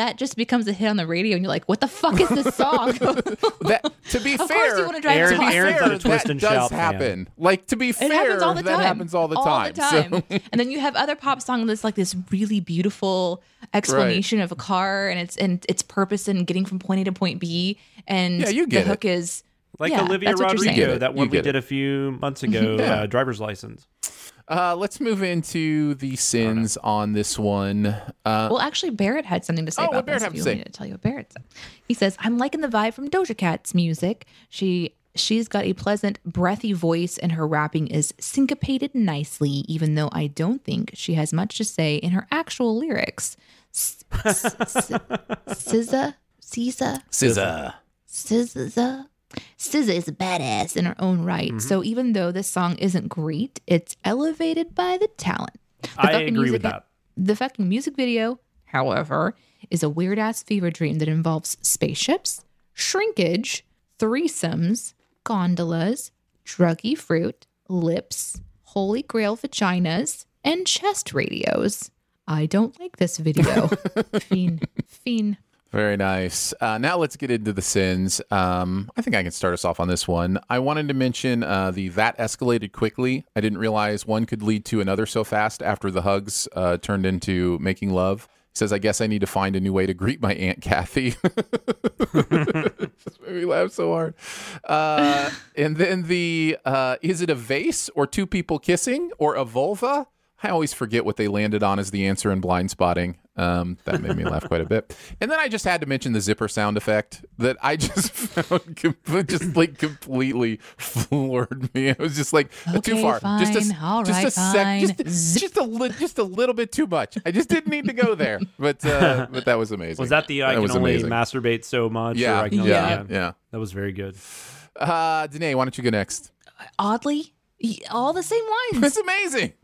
that just becomes a hit on the radio, and you're like, what the fuck is this song? To be fair, that does happen. Like, to be fair, that happens all the time. So. And then you have other pop songs that's like this really beautiful explanation of a car and its purpose in getting from point A to point B. And the hook is... Like Olivia Rodrigo, that one we did a few months ago, Driver's License. Let's move into the sins on this one. Well, actually, Barrett had something to say about this. I need to tell you what Barrett said. He says, I'm liking the vibe from Doja Cat's music. She's got a pleasant, breathy voice, and her rapping is syncopated nicely, even though I don't think she has much to say in her actual lyrics. SZA is a badass in her own right. Mm-hmm. So even though this song isn't great, it's elevated by the talent. I agree with that. The fucking music video, however, is a weird-ass fever dream that involves spaceships, shrinkage, threesomes, gondolas, druggy fruit, lips, holy grail vaginas, and chest radios. I don't like this video. Fiend. Very nice. Now let's get into the sins. I think I can start us off on this one. I wanted to mention that escalated quickly. I didn't realize one could lead to another so fast after the hugs turned into making love. It says, I guess I need to find a new way to greet my Aunt Kathy. Just made me laugh so hard. And then the, is it a vase or two people kissing or a vulva? I always forget what they landed on as the answer in Blind Spotting. That made me laugh quite a bit. And then I just had to mention the zipper sound effect that I just found completely floored me. It was just like, okay, too far. Fine. Just a little bit too much. I just didn't need to go there. But that was amazing. Was that the I that can only amazing. Masturbate so much? Yeah. Or I can only. That was very good. Danae, why don't you go next? Oddly, all the same lines. That's amazing.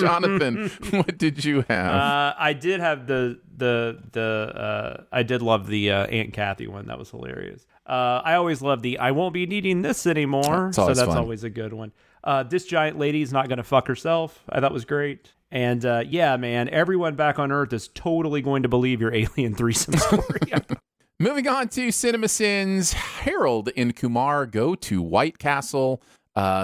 Jonathan, what did you have? I did have the I did love the Aunt Kathy one. That was hilarious. I always love the I won't be needing this anymore. So that's always a good one. This giant lady is not going to fuck herself. I thought was great. And yeah, man, everyone back on Earth is totally going to believe your alien threesome story. Moving on to CinemaSins, Harold and Kumar Go to White Castle.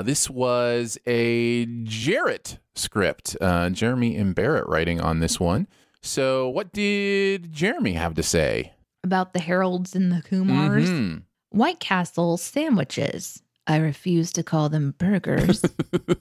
This was a Jarrett script, Jeremy and Barrett writing on this one. So what did Jeremy have to say? About the Harolds and the Kumars? Mm-hmm. White Castle sandwiches, I refuse to call them burgers,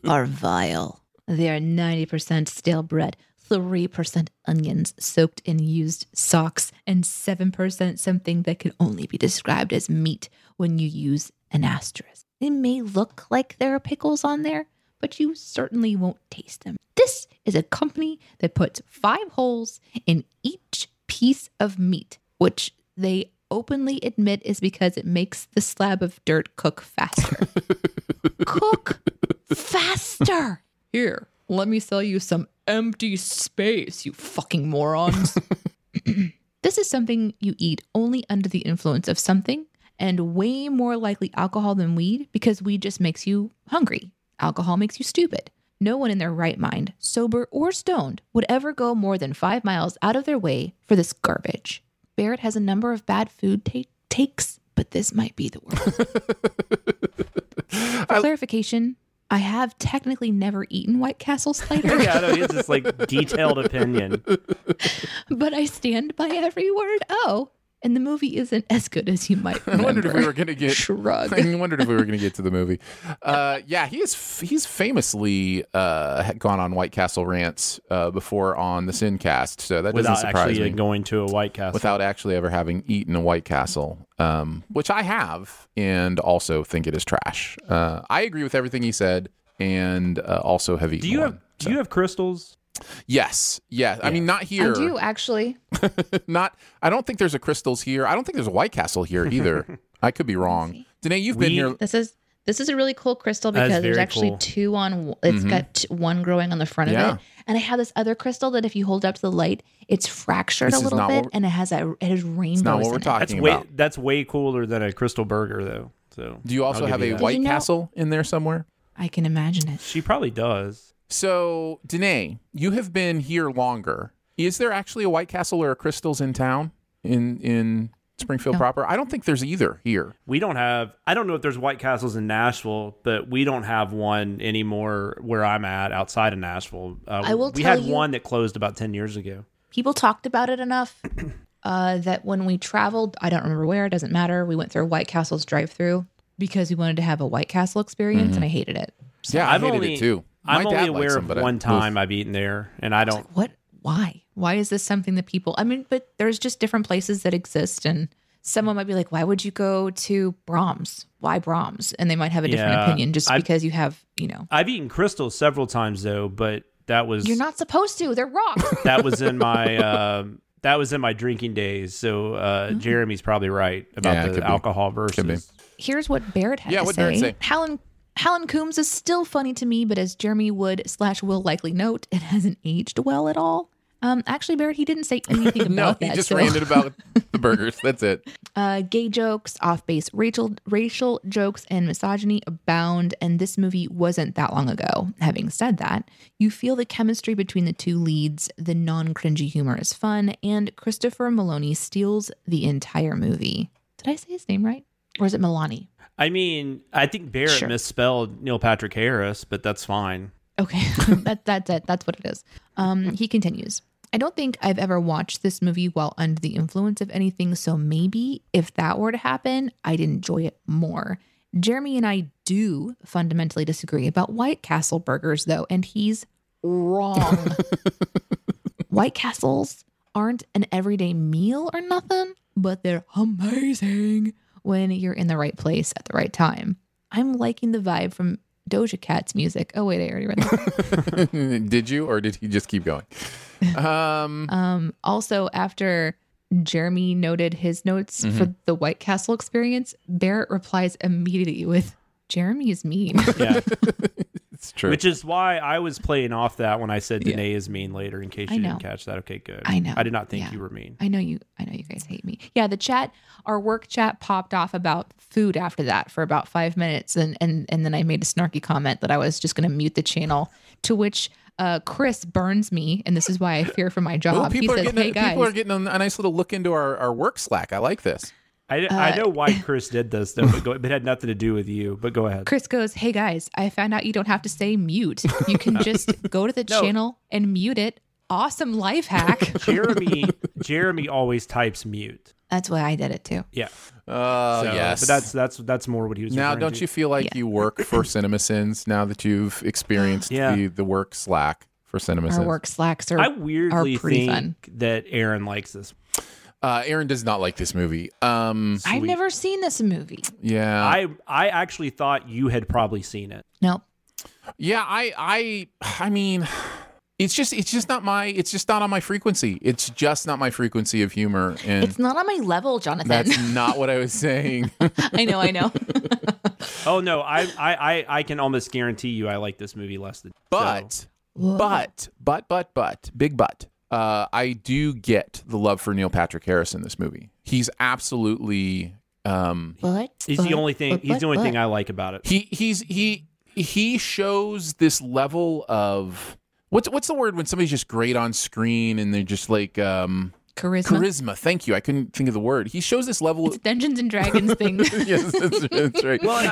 are vile. They are 90% stale bread, 3% onions soaked in used socks, and 7% something that can only be described as meat when you use an asterisk. It may look like there are pickles on there, but you certainly won't taste them. This is a company that puts 5 holes in each piece of meat, which they openly admit is because it makes the slab of dirt cook faster. Cook faster! Here, let me sell you some empty space, you fucking morons. This is something you eat only under the influence of something, and way more likely alcohol than weed, because weed just makes you hungry. Alcohol makes you stupid. No one in their right mind, sober or stoned, would ever go more than 5 miles out of their way for this garbage. Barrett has a number of bad food takes, but this might be the worst. For clarification, I have technically never eaten White Castle cider. Yeah, no, it's just like detailed opinion. But I stand by every word. Oh, and the movie isn't as good as you might remember. I wondered if we were going to get. Shrug. I wondered if we were going to get to the movie. Yeah, he's famously gone on White Castle rants before on the Sincast, so that doesn't surprise me. Without actually going to a White Castle, without actually ever having eaten a White Castle, which I have, and also think it is trash. I agree with everything he said, and also have eaten. Do you have Crystal's? Yes. Yeah. I mean, not here. I do, actually. I don't think there's a Crystal's here. I don't think there's a White Castle here either. I could be wrong. Danae, you've been here. This is a really cool crystal because there's actually cool. Two on. It's mm-hmm. got one growing on the front of it, and I have this other crystal that if you hold up to the light, it's fractured a little bit, and it has rainbows. It's not what we're talking about. That's way cooler than a crystal burger, though. So do you also have a White Castle in there somewhere? I can imagine it. She probably does. So, Danae, you have been here longer. Is there actually a White Castle or a Crystal's in town in Springfield proper? I don't think there's either here. We don't have. I don't know if there's White Castles in Nashville, but we don't have one anymore where I'm at outside of Nashville. We had one that closed about 10 years ago. People talked about it enough that when we traveled, I don't remember where, it doesn't matter. We went through White Castle's drive-through because we wanted to have a White Castle experience, and I hated it. So yeah, I hated it too. I'm only aware of one time I've eaten there, and I don't. Like, what? Why? Why is this something that people? I mean, but there's just different places that exist, and someone might be like, "Why would you go to Brahms? Why Brahms?" And they might have a different opinion just because you have, you know. I've eaten Crystals several times though, but that was you're not supposed to. They're rocks. That was in my drinking days. So Jeremy's probably right about the alcohol versus. Here's what Barrett had to say. Helen Coombs is still funny to me, but as Jeremy would / will likely note, it hasn't aged well at all. Actually, Barrett, he didn't say anything about that. He just ranted about the burgers. That's it. Gay jokes, off-base racial jokes, and misogyny abound, and this movie wasn't that long ago. Having said that, you feel the chemistry between the two leads, the non-cringy humor is fun, and Christopher Meloni steals the entire movie. Did I say his name right? Or is it Meloni? I mean, I think Barrett misspelled Neil Patrick Harris, but that's fine. Okay, that's it. That's what it is. He continues. I don't think I've ever watched this movie while under the influence of anything, so maybe if that were to happen, I'd enjoy it more. Jeremy and I do fundamentally disagree about White Castle burgers, though, and he's wrong. White Castles aren't an everyday meal or nothing, but they're amazing when you're in the right place at the right time. I'm liking the vibe from Doja Cat's music. Oh, wait, I already read that. Did you, or did he just keep going? Also, after Jeremy noted his notes for the White Castle experience, Barrett replies immediately with, Jeremy is mean. Yeah. It's true. Which is why I was playing off that when I said Danae is mean later, in case you didn't catch that. Okay, good. I know. I did not think you were mean. I know you guys hate me. Yeah, the chat, our work chat popped off about food after that for about 5 minutes. And then I made a snarky comment that I was just going to mute the channel, to which Chris burns me. And this is why I fear for my job. People are getting a nice little look into our work Slack. I like this. I know why Chris did this, though, but it had nothing to do with you, but go ahead. Chris goes, hey, guys, I found out you don't have to say mute. You can just go to the channel and mute it. Awesome life hack. Jeremy always types mute. That's why I did it, too. Yeah. Yes. But that's more what he was referring to. Now, don't you feel like you work for CinemaSins now that you've experienced the work Slack for CinemaSins? Our work Slacks are pretty fun. I weirdly think that Aaron likes this. Aaron does not like this movie. I've never seen this movie. Yeah. I actually thought you had probably seen it. No. Yeah, I mean, it's just not on my frequency. It's just not my frequency of humor. And it's not on my level, Jonathan. That's not what I was saying. I know. Oh no, I can almost guarantee you I like this movie less than But, big but. I do get the love for Neil Patrick Harris in this movie. He's absolutely he's the only thing I like about it. He shows this level of what's the word when somebody's just great on screen and they're just like charisma. Thank you. I couldn't think of the word. He shows this level. It's Dungeons and Dragons thing. Yes, that's right. Well,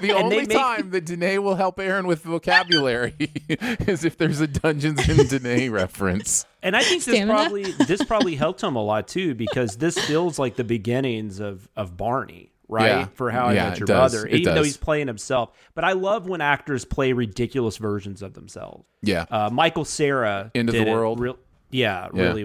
the only time that Danae will help Aaron with vocabulary is if there's a Dungeons and Danae reference. And I think this probably helped him a lot too, because this feels like the beginnings of Barney, right? Yeah. For How I Met Your Mother, even though he's playing himself. But I love when actors play ridiculous versions of themselves. Yeah. Michael Cera. End of the World. This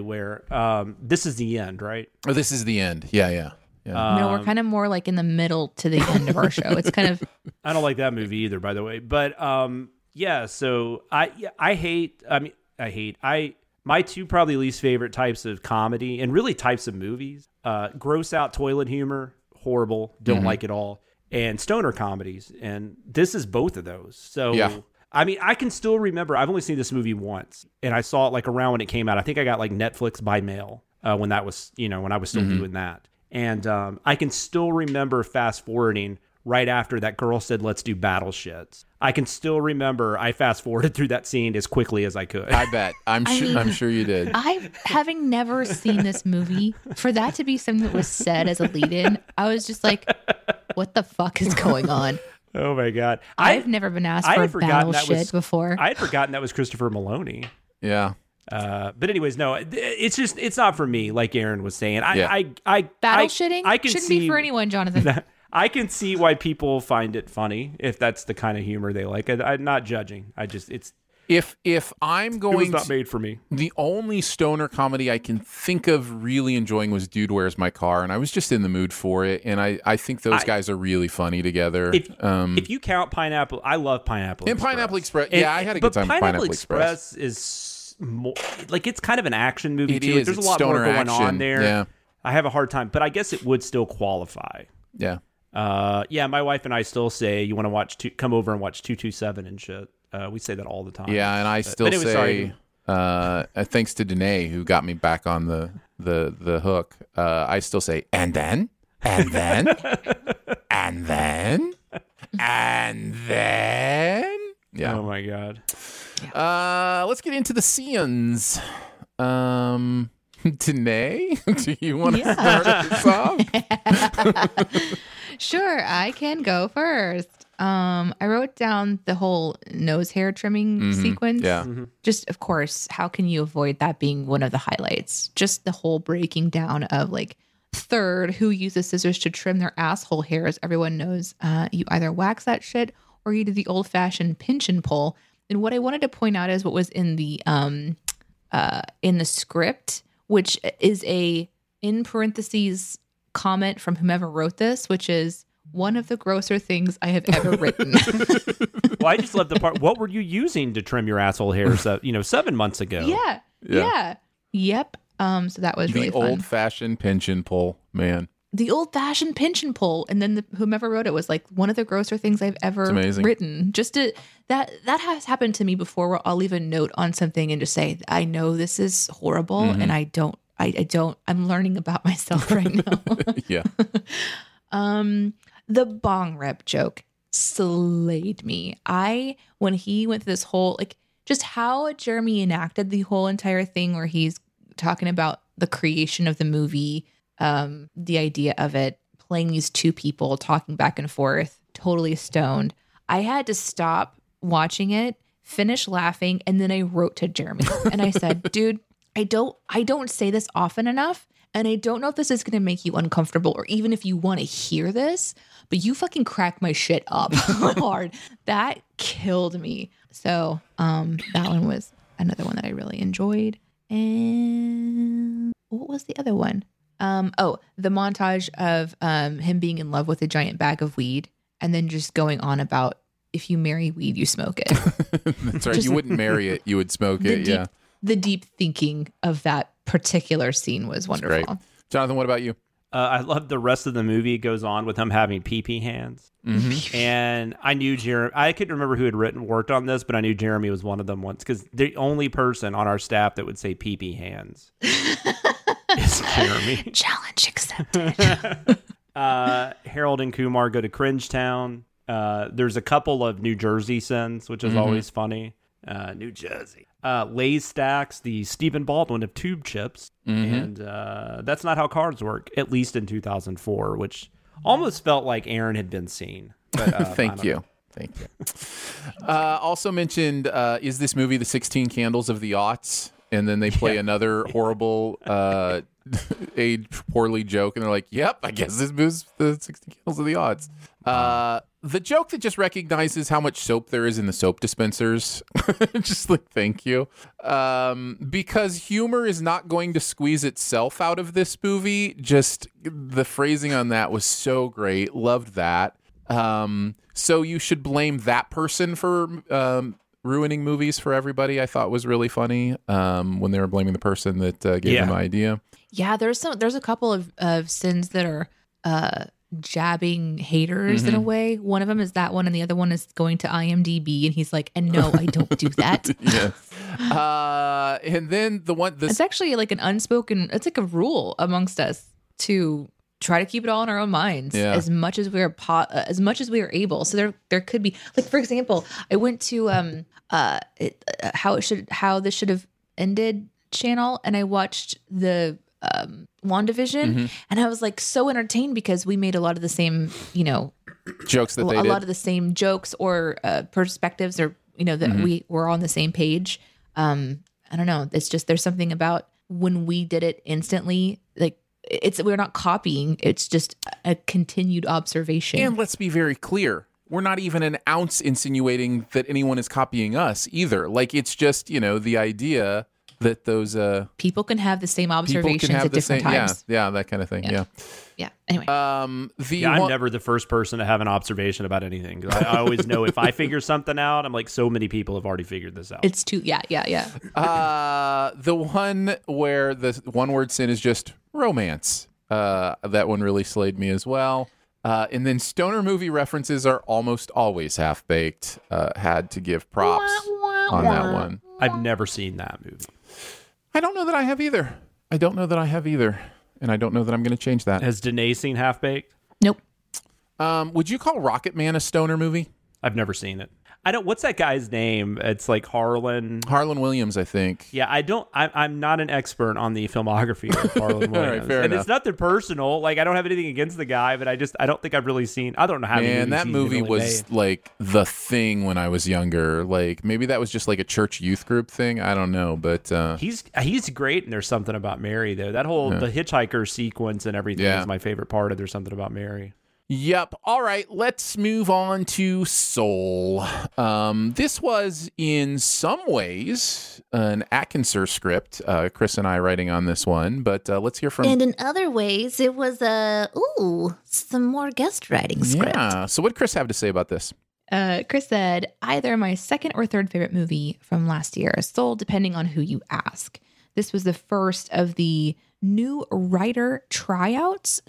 Is the End, right? Oh, This Is the End. Yeah. No, we're kind of more like in the middle to the end of our show. It's kind of... I don't like that movie either, by the way. But my two probably least favorite types of comedy and really types of movies, gross out toilet humor, horrible, don't like it all, and stoner comedies. And this is both of those. So, yeah. I mean, I can still remember, I've only seen this movie once and I saw it like around when it came out. I think I got like Netflix by mail when that was, when I was still doing that. And I can still remember fast forwarding right after that girl said, let's do battle shits. I can still remember I fast forwarded through that scene as quickly as I could. I bet. I'm sure you did. Having never seen this movie, for that to be something that was said as a lead-in, I was just like, what the fuck is going on? Oh, my God. I've never been asked for battle shit before. I had forgotten that was Christopher Meloni. Yeah. But anyways, no, it's just, it's not for me. Like Aaron was saying, battle shitting shouldn't be for anyone, Jonathan. I can see why people find it funny if that's the kind of humor they like. I'm not judging. I just, it's not made for me. The only stoner comedy I can think of really enjoying was Dude, Where's My Car? And I was just in the mood for it. And I think those guys are really funny together. If you count Pineapple, I love Pineapple Express. And Pineapple Express. I had a good time with Pineapple Express. Pineapple Express is more, like it's kind of an action movie too. Like, there's a lot more going on there. Yeah. I have a hard time, but I guess it would still qualify. Yeah. My wife and I still say you want to come over and watch 227 and shit. We say that all the time. Yeah, and I still say thanks to Danae who got me back on the hook. I still say and then. Yeah. Oh my God. Let's get into the scenes. Danae, do you want to start this off? Sure, I can go first. I wrote down the whole nose hair trimming sequence. Yeah. Just, of course, how can you avoid that being one of the highlights? Just the whole breaking down of like, third, who uses scissors to trim their asshole hairs. Everyone knows you either wax that shit or you do the old-fashioned pinch and pull. And what I wanted to point out is what was in the script, which is a in parentheses comment from whomever wrote this, which is one of the grosser things I have ever written. Well, I just love the part. What were you using to trim your asshole hair? 7 months ago. Yeah. Yep. So that was really fun. Old-fashioned pinch and pull, man. The old-fashioned pinch and pull, and then whomever wrote it was like one of the grosser things I've ever written. Just that has happened to me before, where I'll leave a note on something and just say, "I know this is horrible, and I don't. I'm learning about myself right now." Yeah. The bong rip joke slayed me. When he went through this whole like just how Jeremy enacted the whole entire thing, where he's talking about the creation of the movie. The idea of it, playing these two people talking back and forth, totally stoned. I had to stop watching it, finish laughing, and then I wrote to Jeremy and I said, dude, I don't say this often enough, and I don't know if this is going to make you uncomfortable or even if you want to hear this, but you fucking crack my shit up hard. That killed me. So that one was another one that I really enjoyed. And what was the other one? The montage of him being in love with a giant bag of weed and then just going on about if you marry weed, you smoke it. That's right. Just, you wouldn't marry it. You would smoke it. Yeah. The deep thinking of that particular scene was wonderful. Jonathan, what about you? I love the rest of the movie goes on with him having pee-pee hands. Mm-hmm. And I knew Jeremy. I couldn't remember who had worked on this, but I knew Jeremy was one of them once because the only person on our staff that would say pee-pee hands is Jeremy. Challenge accepted. Harold and Kumar Go to Cringe Town. There's a couple of New Jersey sins, which is always funny. New Jersey. Lay's Stacks, the Stephen Baldwin of Tube Chips. Mm-hmm. And that's not how cards work, at least in 2004, which almost felt like Aaron had been seen. But, Thank you. Also mentioned, is this movie the 16 Candles of the Aughts? And then they play another horrible age poorly joke. And they're like, yep, I guess this moves the 16 Candles of the Aughts. The joke that just recognizes how much soap there is in the soap dispensers. Just like, thank you. Because humor is not going to squeeze itself out of this movie. Just the phrasing on that was so great. Loved that. So you should blame that person for ruining movies for everybody, I thought was really funny when they were blaming the person that gave them the idea. Yeah, there's a couple of sins that are... jabbing haters in a way. One of them is that one, and the other one is going to IMDb, and he's like, "And no, I don't do that." And then it's actually like an unspoken. It's like a rule amongst us to try to keep it all in our own minds as much as we are able. So there could be, like, for example, I went to how this should have ended channel, and I watched the WandaVision, and I was like so entertained because we made a lot of the same, jokes that they did. A lot of the same jokes or perspectives, or that we were on the same page. I don't know. It's just there's something about when we did it instantly, like we're not copying. It's just a continued observation. And let's be very clear. We're not even an ounce insinuating that anyone is copying us either. Like it's just the idea that those people can have the same observations at different times. Yeah, that kind of thing. Yeah. Anyway, I'm never the first person to have an observation about anything. I always know if I figure something out, I'm like, so many people have already figured this out. It's too. Yeah. The one where the one word sin is just romance. That one really slayed me as well. And then stoner movie references are almost always half baked. Had to give props on that one. I've never seen that movie. I don't know that I have either. And I don't know that I'm going to change that. Has Danae seen Half Baked? Nope. Would you call Rocket Man a stoner movie? I've never seen it. I don't. What's that guy's name? It's like Harlan Williams, I think. Yeah, I don't. I'm not an expert on the filmography of Harlan Williams. All right, fair enough. It's nothing personal. Like I don't have anything against the guy, but I don't think I've really seen. I don't know how. Man, that movie was like the thing when I was younger. Like maybe that was just like a church youth group thing. I don't know, but he's great. And there's something about Mary though. That whole the hitchhiker sequence and everything is my favorite part of There's Something About Mary. Yep. All right, let's move on to Soul. This was, in some ways, an Atkinson script. Chris and I writing on this one, but let's hear from... And in other ways, it was, some more guest writing script. Yeah. So what did Chris have to say about this? Chris said, either my second or third favorite movie from last year, Soul, depending on who you ask. This was the first of the... new writer tryouts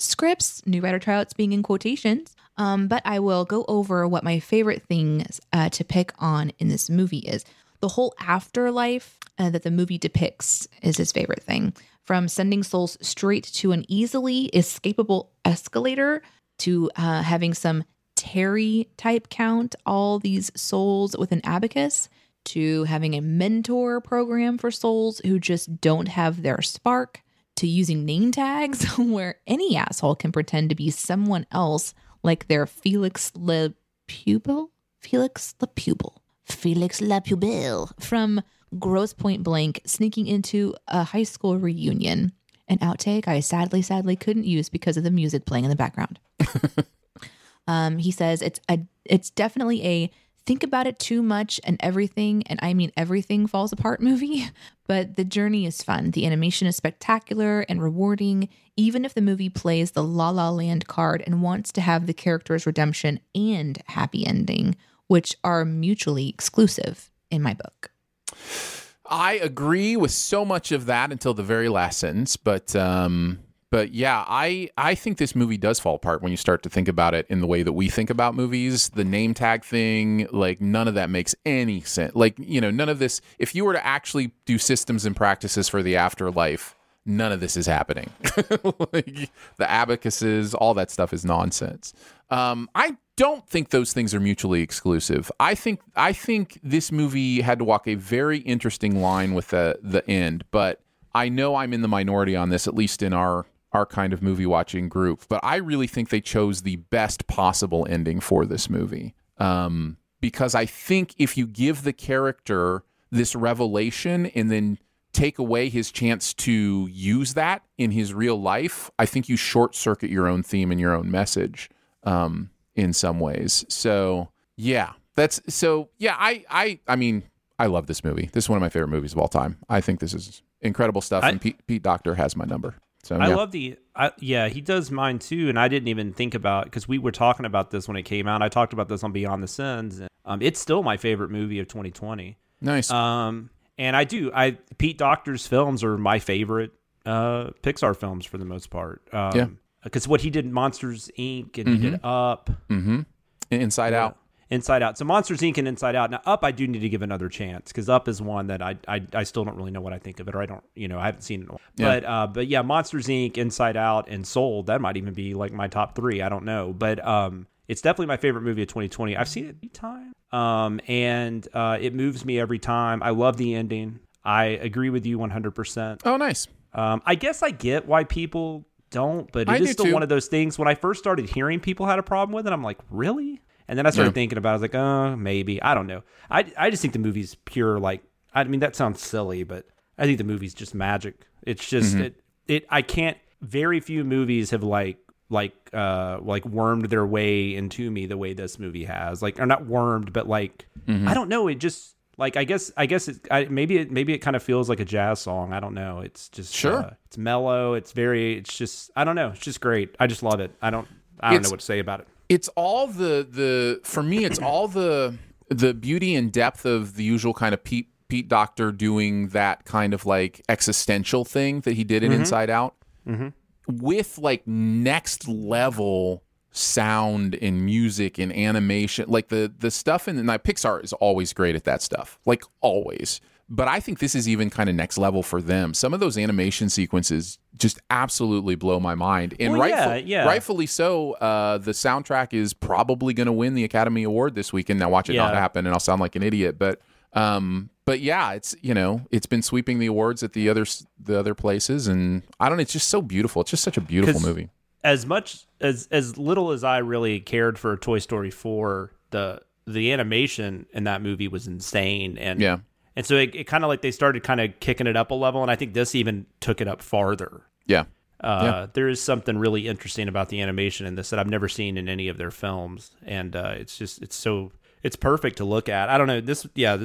being in quotations, but I will go over what my favorite things to pick on in this movie is. The whole afterlife that the movie depicts is his favorite thing, from sending souls straight to an easily escapable escalator to having some Terry type count, all these souls with an abacus, to having a mentor program for souls who just don't have their spark, to using name tags where any asshole can pretend to be someone else, like their Felix Le Pupil from Gross Point Blank sneaking into a high school reunion. An outtake I sadly couldn't use because of the music playing in the background. He says it's definitely a think about it too much and everything, and I mean everything, falls apart movie, but the journey is fun. The animation is spectacular and rewarding, even if the movie plays the La La Land card and wants to have the character's redemption and happy ending, which are mutually exclusive in my book. I agree with so much of that until the very last sentence, but yeah, I think this movie does fall apart when you start to think about it in the way that we think about movies. The name tag thing, like, none of that makes any sense. Like, you know, none of this, if you were to actually do systems and practices for the afterlife, none of this is happening. Like, the abacuses, all that stuff is nonsense. I don't think those things are mutually exclusive. I think this movie had to walk a very interesting line with the end, but I know I'm in the minority on this, at least in our kind of movie watching group, but I really think they chose the best possible ending for this movie. Because I think if you give the character this revelation and then take away his chance to use that in his real life, I think you short circuit your own theme and your own message, in some ways. So yeah, I mean, I love this movie. This is one of my favorite movies of all time. I think this is incredible stuff. And Pete Docter has my number. So yeah. I love he does mine too. And I didn't even think about, because we were talking about this when it came out. I talked about this on Behind the Sins. And, it's still my favorite movie of 2020. Nice. And I Pete Docter's films are my favorite Pixar films for the most part. Because what he did in Monsters Inc. and he did Up. Mm-hmm. Inside Out. So Monsters, Inc. and Inside Out. Now, Up, I do need to give another chance, because Up is one that I still don't really know what I think of it, or I haven't seen it in a while. Yeah. But yeah, Monsters, Inc., Inside Out, and Soul, that might even be like my top three. I don't know. But it's definitely my favorite movie of 2020. I've seen it a time, and it moves me every time. I love the ending. I agree with you 100%. Oh, nice. I guess I get why people don't, but it is still one of those things. When I first started hearing people had a problem with it, I'm like, really? And then I started thinking about it. I was like, oh, maybe. I don't know. I just think the movie's pure, like, I mean, that sounds silly, but I think the movie's just magic. It's just, very few movies have like wormed their way into me the way this movie has. Like, or not wormed, but like, I don't know. It just, like, I guess maybe it kind of feels like a jazz song. I don't know. It's just, sure. It's mellow. It's just, I don't know. It's just great. I just love it. I don't know what to say about it. It's all the for me, it's all the beauty and depth of the usual kind of Pete Docter doing that kind of like existential thing that he did in Inside Out with like next level sound and music and animation, like the stuff in the Pixar is always great at that stuff, like always. But I think this is even kind of next level for them. Some of those animation sequences just absolutely blow my mind. And rightfully so, the soundtrack is probably going to win the Academy Award this weekend. Now watch it not happen, and I'll sound like an idiot. But yeah, it's, you know, it's been sweeping the awards at the other places. And I don't know, it's just so beautiful. It's just such a beautiful movie. As much as little as I really cared for Toy Story 4, the animation in that movie was insane. And yeah. And so it kind of like they started kind of kicking it up a level. And I think this even took it up farther. Yeah. There is something really interesting about the animation in this that I've never seen in any of their films. And it's just, it's perfect to look at. I don't know.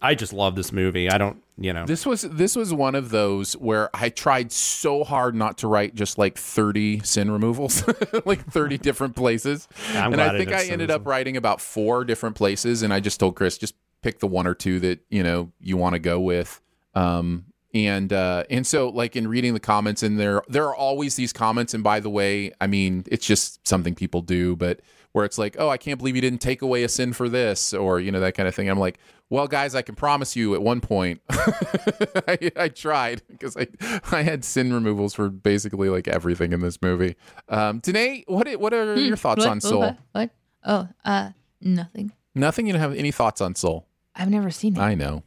I just love this movie. I don't, you know. This was one of those where I tried so hard not to write just like 30 sin removals, like 30 different places. And I think I ended up writing about 4 different places. And I just told Chris, just pick the one or two that, you know, you want to go with. And so like in reading the comments in there are always these comments. And by the way, I mean, it's just something people do, but where it's like, oh, I can't believe you didn't take away a sin for this, or, you know, that kind of thing. I'm like, well, guys, I can promise you at one point I tried, because I had sin removals for basically like everything in this movie. Danae, what are your thoughts on Soul? What? Oh, nothing. Nothing? You don't have any thoughts on Soul? I've never seen it. I know.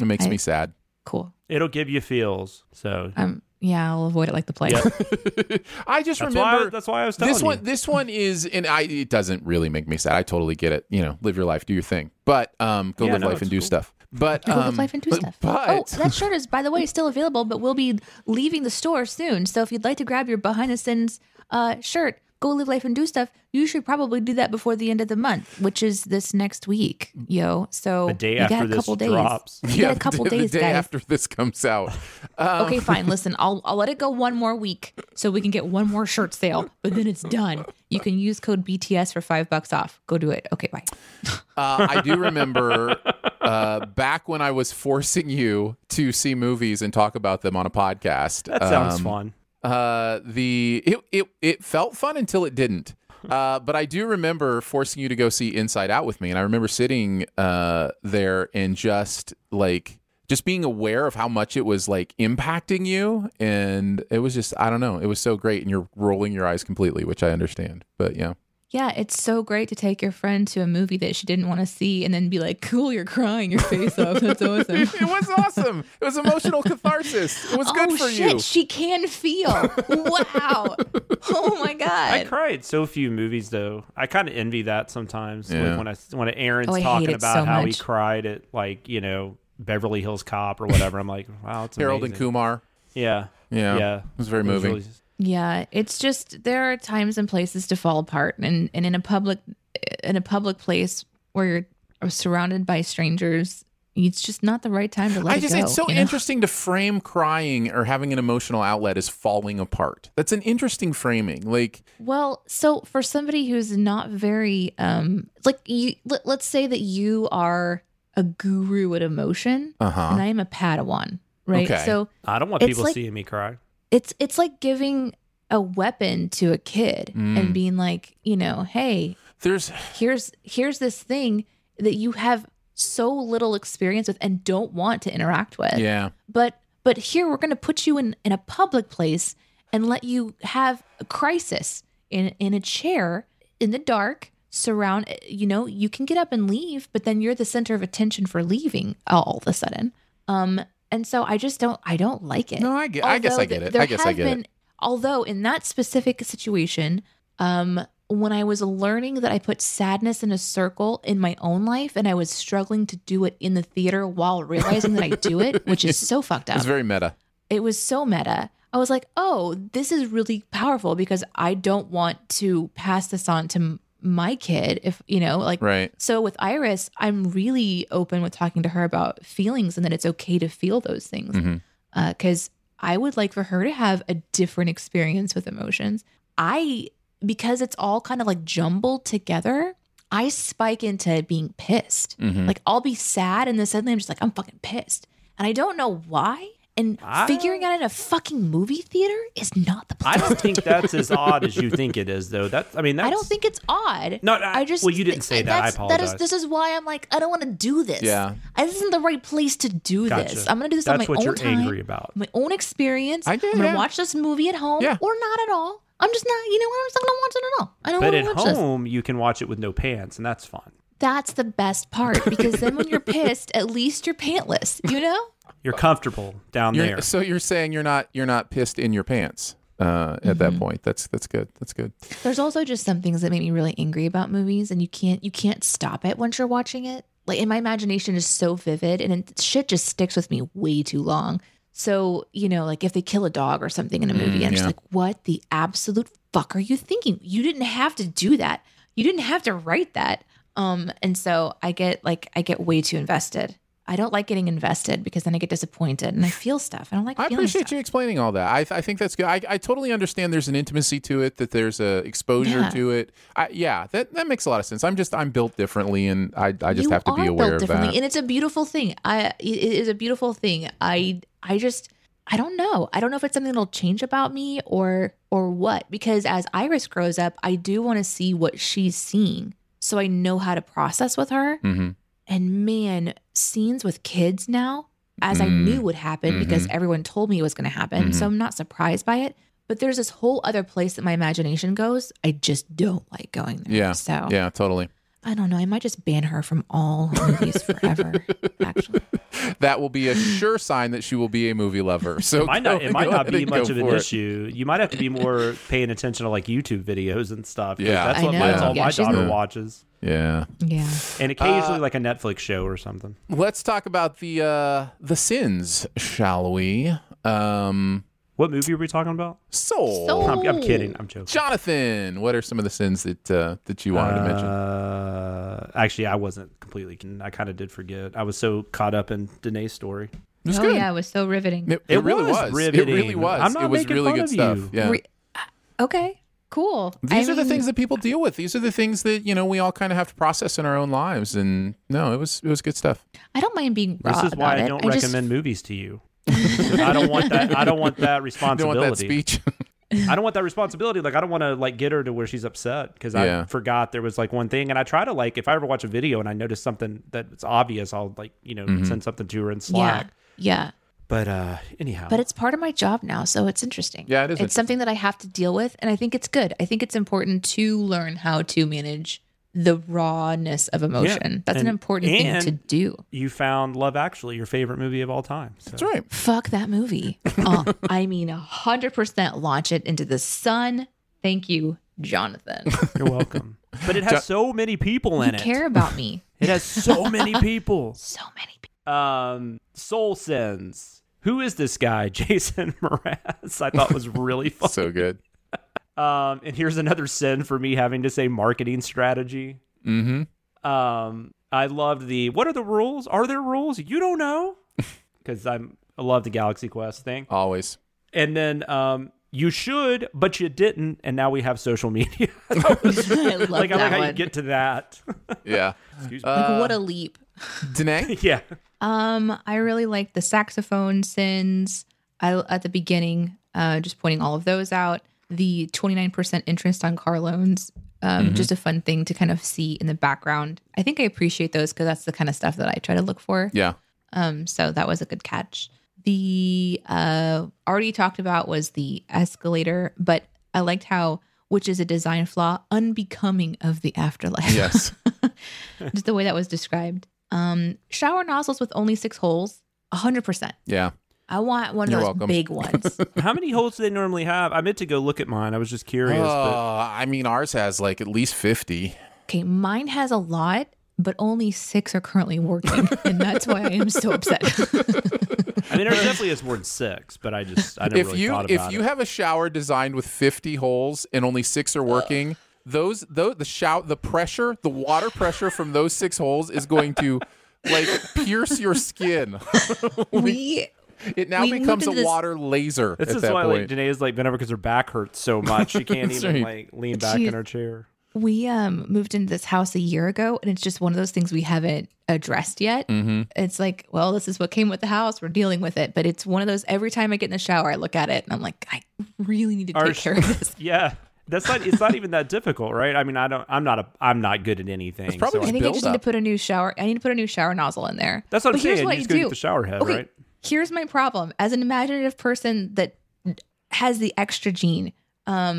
It makes me sad. Cool. It'll give you feels. So I'll avoid it like the plague. Yep. That's why I was telling you. This one is, and it doesn't really make me sad. I totally get it. You know, live your life, do your thing. But go live life and do stuff. But that shirt is, by the way, still available, but we'll be leaving the store soon. So if you'd like to grab your Behind the Sins shirt, go live life and do stuff, you should probably do that before the end of the month, which is this next week, yo. So the day after this drops. You got a couple days, guys. The day after this comes out. Okay, fine. Listen, I'll let it go one more week so we can get one more shirt sale, but then it's done. You can use code BTS for $5 off. Go do it. Okay, bye. I do remember back when I was forcing you to see movies and talk about them on a podcast. That sounds fun. It felt fun until it didn't. But I do remember forcing you to go see Inside Out with me, and I remember sitting there and just being aware of how much it was like impacting you, and it was just, I don't know, it was so great, and you're rolling your eyes completely, which I understand, but yeah. Yeah, it's so great to take your friend to a movie that she didn't want to see and then be like, cool, you're crying your face off. That's awesome. It was awesome. It was emotional catharsis. It was good for you. Oh, shit, she can feel. Wow. Oh, my God. I cry at so few movies, though. I kind of envy that sometimes. Yeah. Like when Aaron's talking about so how much. He cried at, Beverly Hills Cop or whatever. I'm like, wow, it's amazing. Harold and Kumar. Yeah. It was very moving. Really, yeah, it's just there are times and places to fall apart, and in a public place where you're surrounded by strangers, it's just not the right time to let it go. It's so interesting to frame crying or having an emotional outlet as falling apart. That's an interesting framing. So for somebody who's not very let's say that you are a guru at emotion, and I am a Padawan, right? Okay. So I don't want people seeing me cry. It's like giving a weapon to a kid and being like, hey, here's this thing that you have so little experience with and don't want to interact with. Yeah. But here we're going to put you in a public place and let you have a crisis in a chair in the dark. You can get up and leave, but then you're the center of attention for leaving all of a sudden. And so I don't like it. No, I guess I get it. Although in that specific situation, when I was learning that I put sadness in a circle in my own life and I was struggling to do it in the theater while realizing that I do it, which is so fucked up. It was very meta. It was so meta. I was like, oh, this is really powerful because I don't want to pass this on to my kid right. So with Iris, I'm really open with talking to her about feelings and that it's okay to feel those things. Mm-hmm. Cause I would like for her to have a different experience with emotions. Because it's all kind of like jumbled together, I spike into being pissed. Mm-hmm. Like I'll be sad and then suddenly I'm just like, I'm fucking pissed. And I don't know why. And figuring out in a fucking movie theater is not the place. I don't think that's as odd as you think it is, though. I don't think it's odd. No, you didn't say that. I apologize. This is why I'm like, I don't want to do this. Yeah, this isn't the right place to do this. I'm going to do this on my own time. That's what you're angry about. My own experience. I'm going to watch this movie at home or not at all. I'm just not. You know what? I'm just not going to watch it at all. I don't want to watch this. But at home, you can watch it with no pants, and that's fun. That's the best part because then when you're pissed, at least you're pantless. You know. You're comfortable there. So you're saying you're not pissed in your pants at that point. That's good. That's good. There's also just some things that make me really angry about movies, and you can't stop it once you're watching it. Like, and my imagination is so vivid, and shit just sticks with me way too long. So if they kill a dog or something in a movie, I'm just like, what the absolute fuck are you thinking? You didn't have to do that. You didn't have to write that. And so I get way too invested. I don't like getting invested because then I get disappointed and I feel stuff. I don't like feeling stuff. You explaining all that. I think that's good. I totally understand there's an intimacy to it, that there's a exposure to it. That makes a lot of sense. I'm built differently and I just have to be aware of that. And it's a beautiful thing. I don't know. I don't know if it's something that'll change about me or what, because as Iris grows up, I do want to see what she's seeing so I know how to process with her. Mm-hmm. And man, scenes with kids now, as I knew would happen because everyone told me it was going to happen. So I'm not surprised by it. But there's this whole other place that my imagination goes. I just don't like going there. Yeah. So, yeah, totally. I don't know. I might just ban her from all movies forever, actually. That will be a sure sign that she will be a movie lover. So it might not be much of an issue. You might have to be more paying attention to YouTube videos and stuff. Yeah. That's what my daughter watches. Yeah. Yeah. And occasionally a Netflix show or something. Let's talk about the sins, shall we? What movie are we talking about? Soul. I'm kidding. I'm joking. Jonathan, what are some of the sins that you wanted to mention? Actually, I wasn't completely kidding. I kind of did forget. I was so caught up in Danae's story. Oh, yeah. It was so riveting. It really was riveting. It really was. It was really good stuff. Yeah. Okay. Cool. These are the things that people deal with. These are the things that, we all kind of have to process in our own lives. And no, it was good stuff. I don't mind being raw. This is why I don't recommend movies to you. I don't want that responsibility. You don't want that speech. I don't want that responsibility. Like, I don't want to get her to where she's upset because I forgot there was one thing. And I try to if I ever watch a video and I notice something that's obvious, I'll send something to her in Slack. Yeah. But anyhow. But it's part of my job now, so it's interesting. Yeah, it is. It's something that I have to deal with, and I think it's good. I think it's important to learn how to manage the rawness of emotion. Yeah. That's an important thing to do. You found Love Actually, your favorite movie of all time. So. That's right. Fuck that movie. 100% launch it into the sun. Thank you, Jonathan. You're welcome. But it has so many people in it. You care about me. It has so many people. So many people. Soul Sins. Who is this guy, Jason Mraz? I thought was really funny. So good. And here's another sin for me having to say marketing strategy. Mm-hmm. I loved what are the rules? Are there rules? You don't know. Because I love the Galaxy Quest thing. Always. And then you should, but you didn't. And now we have social media. I love how you get to that. Yeah. Excuse me. What a leap. Danae? Yeah. I really like the saxophone sins at the beginning, just pointing all of those out. The 29% interest on car loans, just a fun thing to kind of see in the background. I think I appreciate those because that's the kind of stuff that I try to look for. Yeah. So that was a good catch. The already talked about was the escalator, but I liked how, which is a design flaw, unbecoming of the afterlife. Yes. Just the way that was described. Shower nozzles with only 6 holes, 100%. Yeah. I want one of those big ones. How many holes do they normally have? I meant to go look at mine. I was just curious. Ours has at least 50. Okay, mine has a lot, but only 6 are currently working, and that's why I am so upset. There definitely is more than 6, but I never really thought about it. If you have a shower designed with 50 holes and only 6 are working, the water pressure from those 6 holes is going to pierce your skin. It now becomes a water laser. This is why Danae's bent over because her back hurts so much she can't even lean back in her chair. We moved into this house a year ago, and it's just one of those things we haven't addressed yet. Mm-hmm. It's this is what came with the house. We're dealing with it, but it's one of those. Every time I get in the shower, I look at it and I'm like, I really need to take care of this. Yeah. It's not even that difficult, right? I'm not good at anything. So I think I just need to put a new shower. I need to put a new shower nozzle in there. That's what I'm saying. Here's what you just go get the shower head, right? Here's my problem. As an imaginative person that has the extra gene, I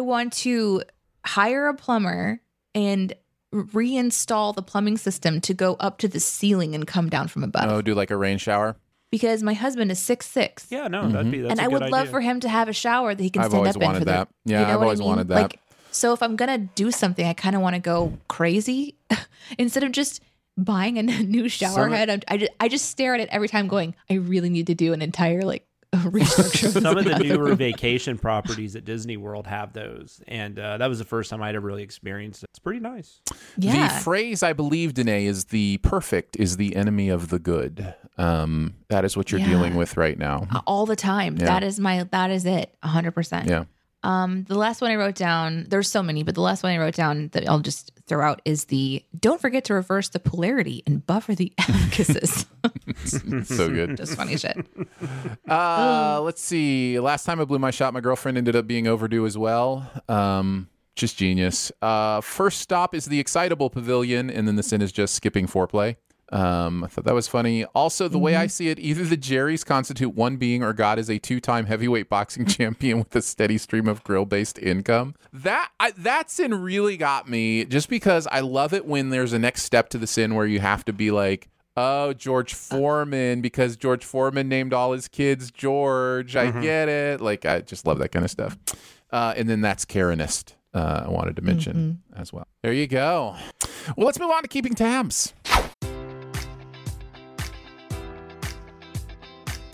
want to hire a plumber and reinstall the plumbing system to go up to the ceiling and come down from above. Oh, do a rain shower? Because my husband is 6'6". Yeah, no, I would love for him to have a shower that he can stand up in. I've always wanted that. Yeah, you know I've always wanted that. So if I'm going to do something, I kind of want to go crazy instead of just buying a new shower head. I just stare at it every time going, I really need to do an entire restructure. Some of the newer vacation properties at Disney World have those. And that was the first time I'd ever really experienced it. It's pretty nice. Yeah. The phrase, I believe, Danae, is the perfect is the enemy of the good. That is what you're dealing with right now. All the time. Yeah. That is it. 100%. Yeah. The last one I wrote down, there's so many, but the last one I wrote down that I'll just throw out is the don't forget to reverse the polarity and buffer the abacuses. So good. Just funny shit. Let's see. Last time I blew my shot, my girlfriend ended up being overdue as well. Just genius. First stop is the excitable pavilion, and then the sin is just skipping foreplay. I thought that was funny. Also, the way I see it, either the Jerrys constitute one being or God is a 2-time heavyweight boxing champion with a steady stream of grill-based income. That sin really got me just because I love it when there's a next step to the sin where you have to be George Foreman, because George Foreman named all his kids George. Mm-hmm. I get it. I just love that kind of stuff. And then that's Karenist, I wanted to mention as well. There you go. Well, let's move on to keeping tabs.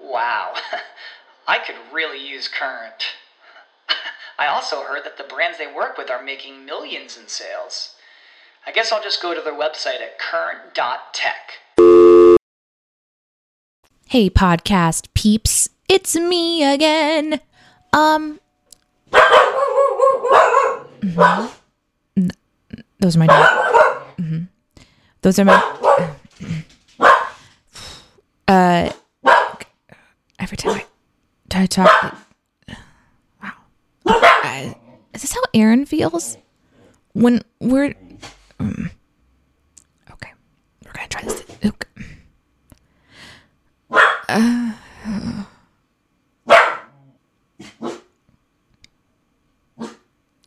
Wow, I could really use Current. I also heard that the brands they work with are making millions in sales. I guess I'll just go to their website at current.tech. Hey, podcast peeps, it's me again. Mm-hmm. Those are my dogs. Mm-hmm. Those are my... Every time I try to talk, wow. Is this how Aaron feels when we're? Okay, we're gonna try this.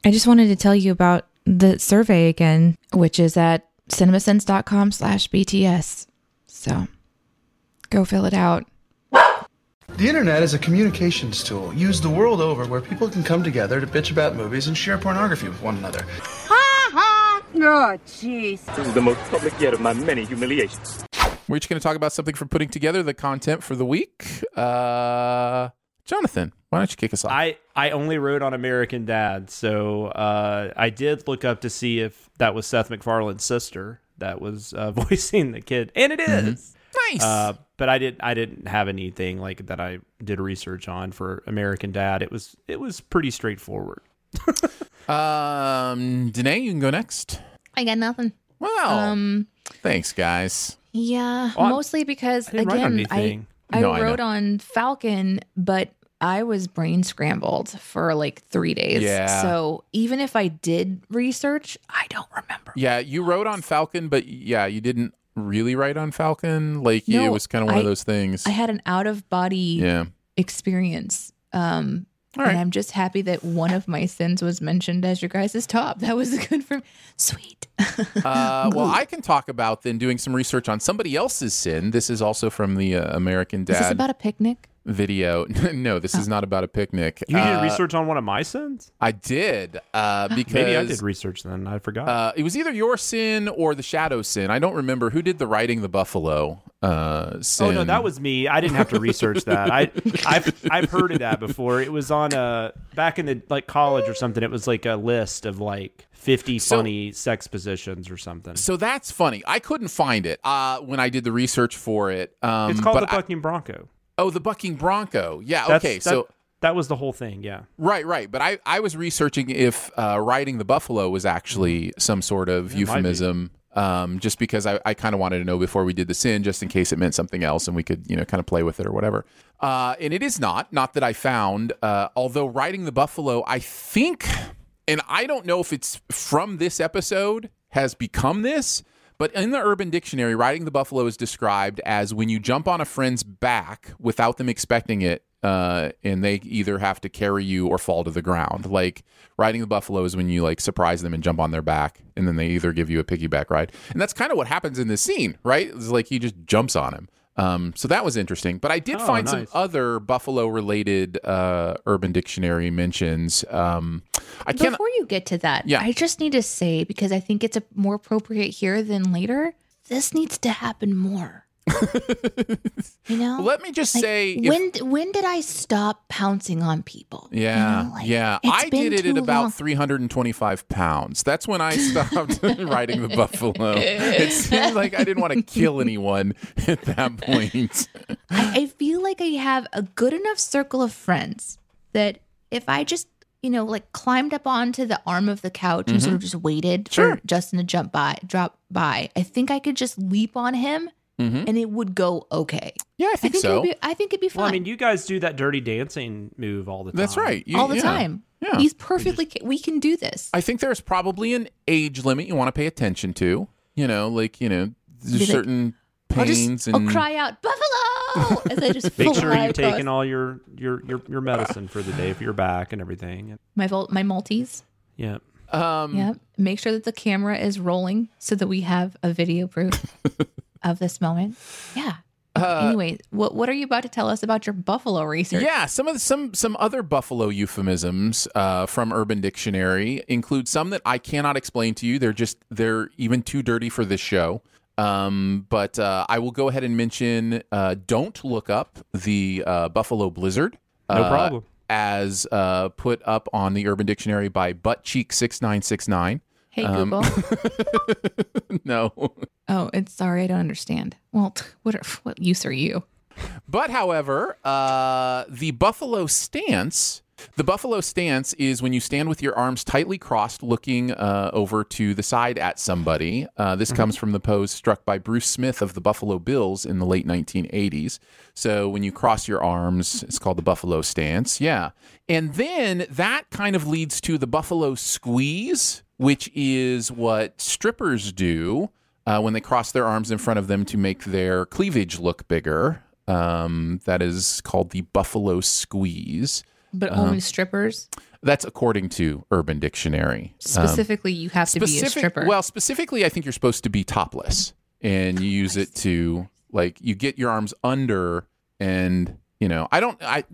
I just wanted to tell you about the survey again, which is at CinemaSins.com/BTS. So go fill it out. The internet is a communications tool used the world over where people can come together to bitch about movies and share pornography with one another. Ha ha! Oh, jeez. This is the most public yet of my many humiliations. We're each going to talk about something for putting together the content for the week. Jonathan, why don't you kick us off? I only wrote on American Dad, so I did look up to see if that was Seth MacFarlane's sister that was voicing the kid, and it is. Mm-hmm. Nice. But I didn't have anything like that I did research on for American Dad. It was pretty straightforward. Danae, you can go next. I got nothing. Wow. Thanks, guys. Yeah, well, mostly because I wrote on Falcon, but I was brain scrambled for like 3 days. Yeah. So even if I did research, I don't remember. Yeah, you wrote on Falcon, but yeah, you didn't really right on Falcon. Like, no, it was kind of one of those things. I had an out of body experience. All right. And I'm just happy that one of my sins was mentioned as your guys' top. That was good for me. Sweet. Well, I can talk about then doing some research on somebody else's sin. This is also from the American Dad. Is this about a picnic? Video. No, this is not about a picnic. You did research on one of my sins? I did. Because maybe I did research then. I forgot. It was either your sin or the shadow sin. I don't remember who did the riding the buffalo sin. Oh, no, that was me. I didn't have to research that. I've heard of that before. It was on back in the like college or something. It was like a list of like 50 funny sex positions or something. So that's funny. I couldn't find it when I did the research for it. It's called the Bucking Bronco. Oh, the bucking bronco. Yeah. Okay. So that was the whole thing. Yeah. Right. But I was researching if riding the buffalo was actually some sort of euphemism, just because I kind of wanted to know before we did the sin, just in case it meant something else and we could, kind of play with it or whatever. And it is not that I found, although riding the buffalo, I think, and I don't know if it's from this episode has become this, but in the Urban Dictionary, riding the buffalo is described as when you jump on a friend's back without them expecting it, and they either have to carry you or fall to the ground. Like, riding the buffalo is when you, like, surprise them and jump on their back, and then they either give you a piggyback ride. And that's kind of what happens in this scene, right? It's like he just jumps on him. So that was interesting. But I did find some other Buffalo-related Urban Dictionary mentions. Before you get to that, I just need to say, because I think it's more appropriate here than later, this needs to happen more. You know? Let me just say... When did I stop pouncing on people? Yeah, you know, I did it at about 325 pounds. That's when I stopped riding the buffalo. It seemed like I didn't want to kill anyone at that point. I feel like I have a good enough circle of friends that if I just, you know, like climbed up onto the arm of the couch and sort of just waited for Justin to drop by, I think I could just leap on him. Mm-hmm. And it would go okay. Yeah, I think so. I think it'd be fun. Well, I mean, you guys do that dirty dancing move all the time. That's right. All the time. Yeah. He's perfectly... we can do this. I think there's probably an age limit you want to pay attention to. You know, like, you know, there's certain pains and... I'll cry out, Buffalo! As I just make sure you've taken all your medicine for the day for your back and everything. My Maltese. Yeah. Make sure that the camera is rolling so that we have a video proof. Of this moment. Yeah. Anyway, what are you about to tell us about your buffalo research? Yeah, some other buffalo euphemisms from Urban Dictionary include some that I cannot explain to you. They're even too dirty for this show. But I will go ahead and mention don't look up the Buffalo Blizzard. No problem. As put up on the Urban Dictionary by buttcheek6969. Hey, Google. No. Oh, it's sorry. I don't understand. Well, what use are you? But however, the buffalo stance is when you stand with your arms tightly crossed, looking over to the side at somebody. This comes from the pose struck by Bruce Smith of the Buffalo Bills in the late 1980s. So when you cross your arms, it's called the buffalo stance. Yeah. And then that kind of leads to the buffalo squeeze, which is what strippers do when they cross their arms in front of them to make their cleavage look bigger. That is called the buffalo squeeze. But only strippers? That's according to Urban Dictionary. Specifically, you have to be a stripper. Well, specifically, I think you're supposed to be topless. And you use it to, like, you get your arms under and, you know,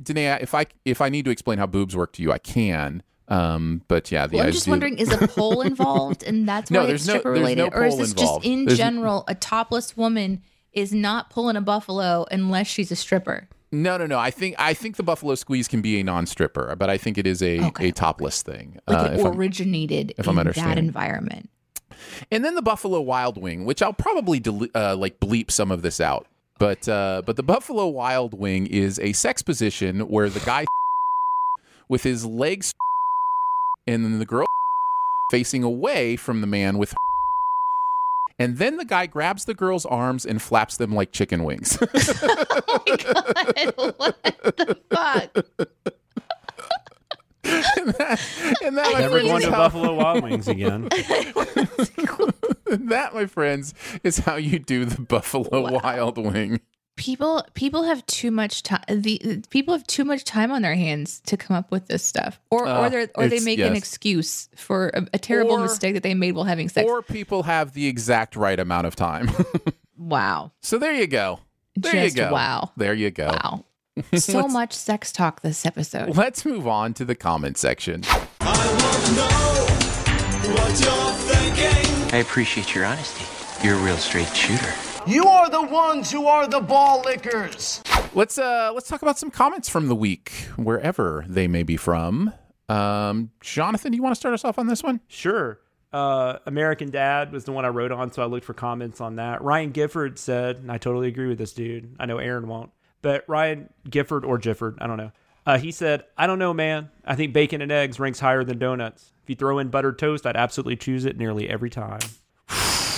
Danae, if I need to explain how boobs work to you, I can. I'm just wondering, is a pole involved, and that's why it's stripper related, or is this just in general a topless woman is not pulling a buffalo unless she's a stripper? No. I think the buffalo squeeze can be a non-stripper, but I think it is a topless thing. Like it originated in that environment. And then the buffalo wild wing, which I'll probably bleep some of this out, but the buffalo wild wing is a sex position where the guy with his legs. And then the girl facing away from the man with... And then the guy grabs the girl's arms and flaps them like chicken wings. Oh my God, what the fuck? and that my friends... Never to Buffalo Wild Wings again. That, my friends, is how you do the Buffalo Wild Wing. People have too much time. People have too much time on their hands to come up with this stuff, or they make an excuse for a terrible mistake that they made while having sex. Or people have the exact right amount of time. Wow! So there you go. Wow! There you go. Wow! So much sex talk this episode. Let's move on to the comment section. I want to know what you're thinking. I appreciate your honesty. You're a real straight shooter. You are the ones who are the ball lickers. Let's talk about some comments from the week, wherever they may be from. Jonathan, do you want to start us off on this one? Sure. American Dad was the one I wrote on, so I looked for comments on that. Ryan Gifford said, and I totally agree with this dude. I know Aaron won't, but Ryan Gifford or Gifford, I don't know. He said, I don't know, man. I think bacon and eggs ranks higher than donuts. If you throw in buttered toast, I'd absolutely choose it nearly every time.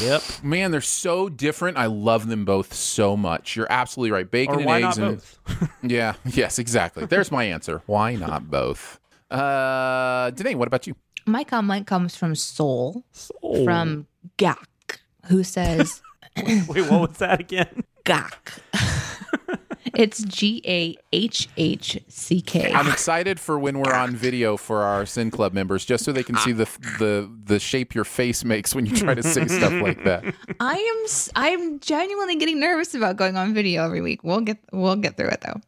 Yep. Man, they're so different. I love them both so much. You're absolutely right. Bacon and eggs. Both? Yeah. Yes, exactly. There's my answer. Why not both? Danae, what about you? My comment comes from Soul. From Gak, who says... Wait, what was that again? Gak. It's Gahhck. I'm excited for when we're on video for our Sin Club members, just so they can see the shape your face makes when you try to say stuff like that. I'm genuinely getting nervous about going on video every week. We'll get through it though.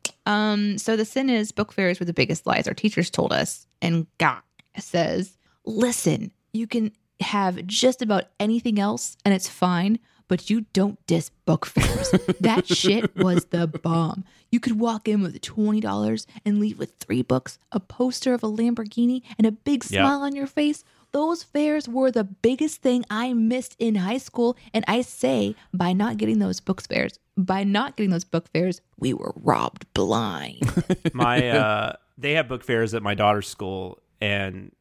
So the sin is book fairs were the biggest lies our teachers told us, and God says, listen, you can have just about anything else and it's fine, but you don't diss book fairs. That shit was the bomb. You could walk in with $20 and leave with 3 books, a poster of a Lamborghini, and a big smile on your face. Those fairs were the biggest thing I missed in high school, and I say by not getting those book fairs, we were robbed blind. They have book fairs at my daughter's school, and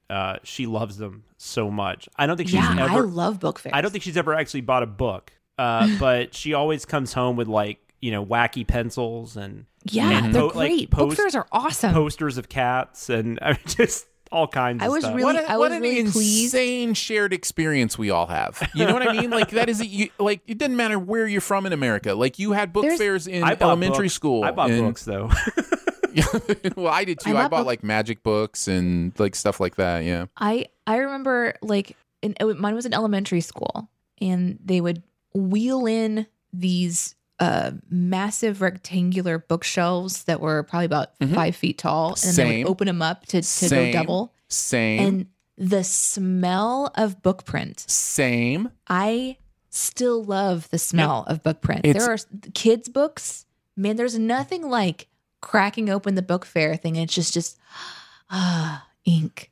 she loves them so much. I don't think she's ever. I love book fairs. I don't think she's ever actually bought a book, but she always comes home with wacky pencils and they're great. Book fairs are awesome. Posters of cats and just. All kinds of stuff. What an insane shared experience we all have. You know what I mean? That is, it doesn't matter where you're from in America. You had book fairs in elementary school. I bought books, though. Well, I did, too. I bought, magic books and, stuff like that, yeah. I remember, mine was in elementary school, and they would wheel in these massive rectangular bookshelves that were probably about 5 feet tall, and they would open them up to go double. And the smell of book print. I still love the smell of book print. There are kids' books. Man, there's nothing like cracking open the book fair thing. And it's just ink.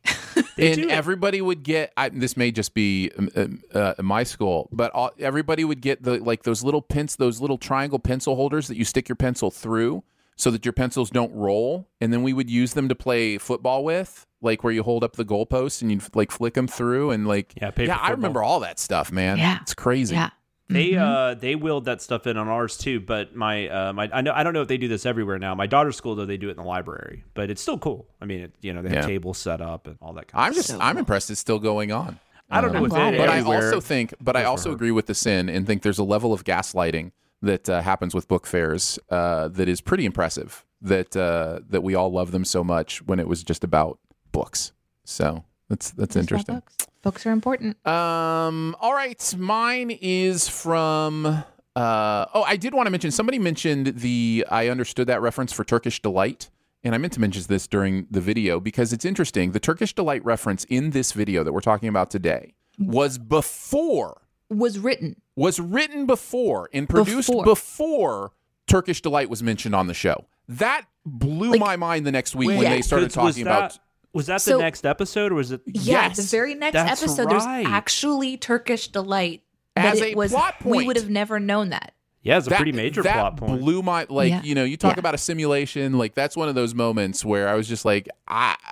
And everybody would get, this may just be my school, but everybody would get those little those little triangle pencil holders that you stick your pencil through so that your pencils don't roll. And then we would use them to play football with, where you hold up the goalposts and you flick them through and I remember all that stuff, man. Yeah. It's crazy. Yeah. They wheeled that stuff in on ours too, but I don't know if they do this everywhere now. My daughter's school though, they do it in the library, but it's still cool. I mean, they have tables set up and all that kind of stuff. I'm impressed it's still going on. I don't know if it is. But I also agree with the sin and think there's a level of gaslighting that happens with book fairs that is pretty impressive. That we all love them so much when it was just about books. So that's interesting. Books are important. All right. Mine is from, I did want to mention, somebody mentioned I understood that reference for Turkish Delight. And I meant to mention this during the video because it's interesting. The Turkish Delight reference in this video that we're talking about today was written before and produced before Turkish Delight was mentioned on the show. That blew my mind the next week when they started talking about... Was that the next episode, or was it? Yes, the very next episode. Right. There's actually Turkish Delight plot point. We would have never known that. Yeah, it's a pretty major plot point. That blew my you talk about a simulation. That's one of those moments where I was just I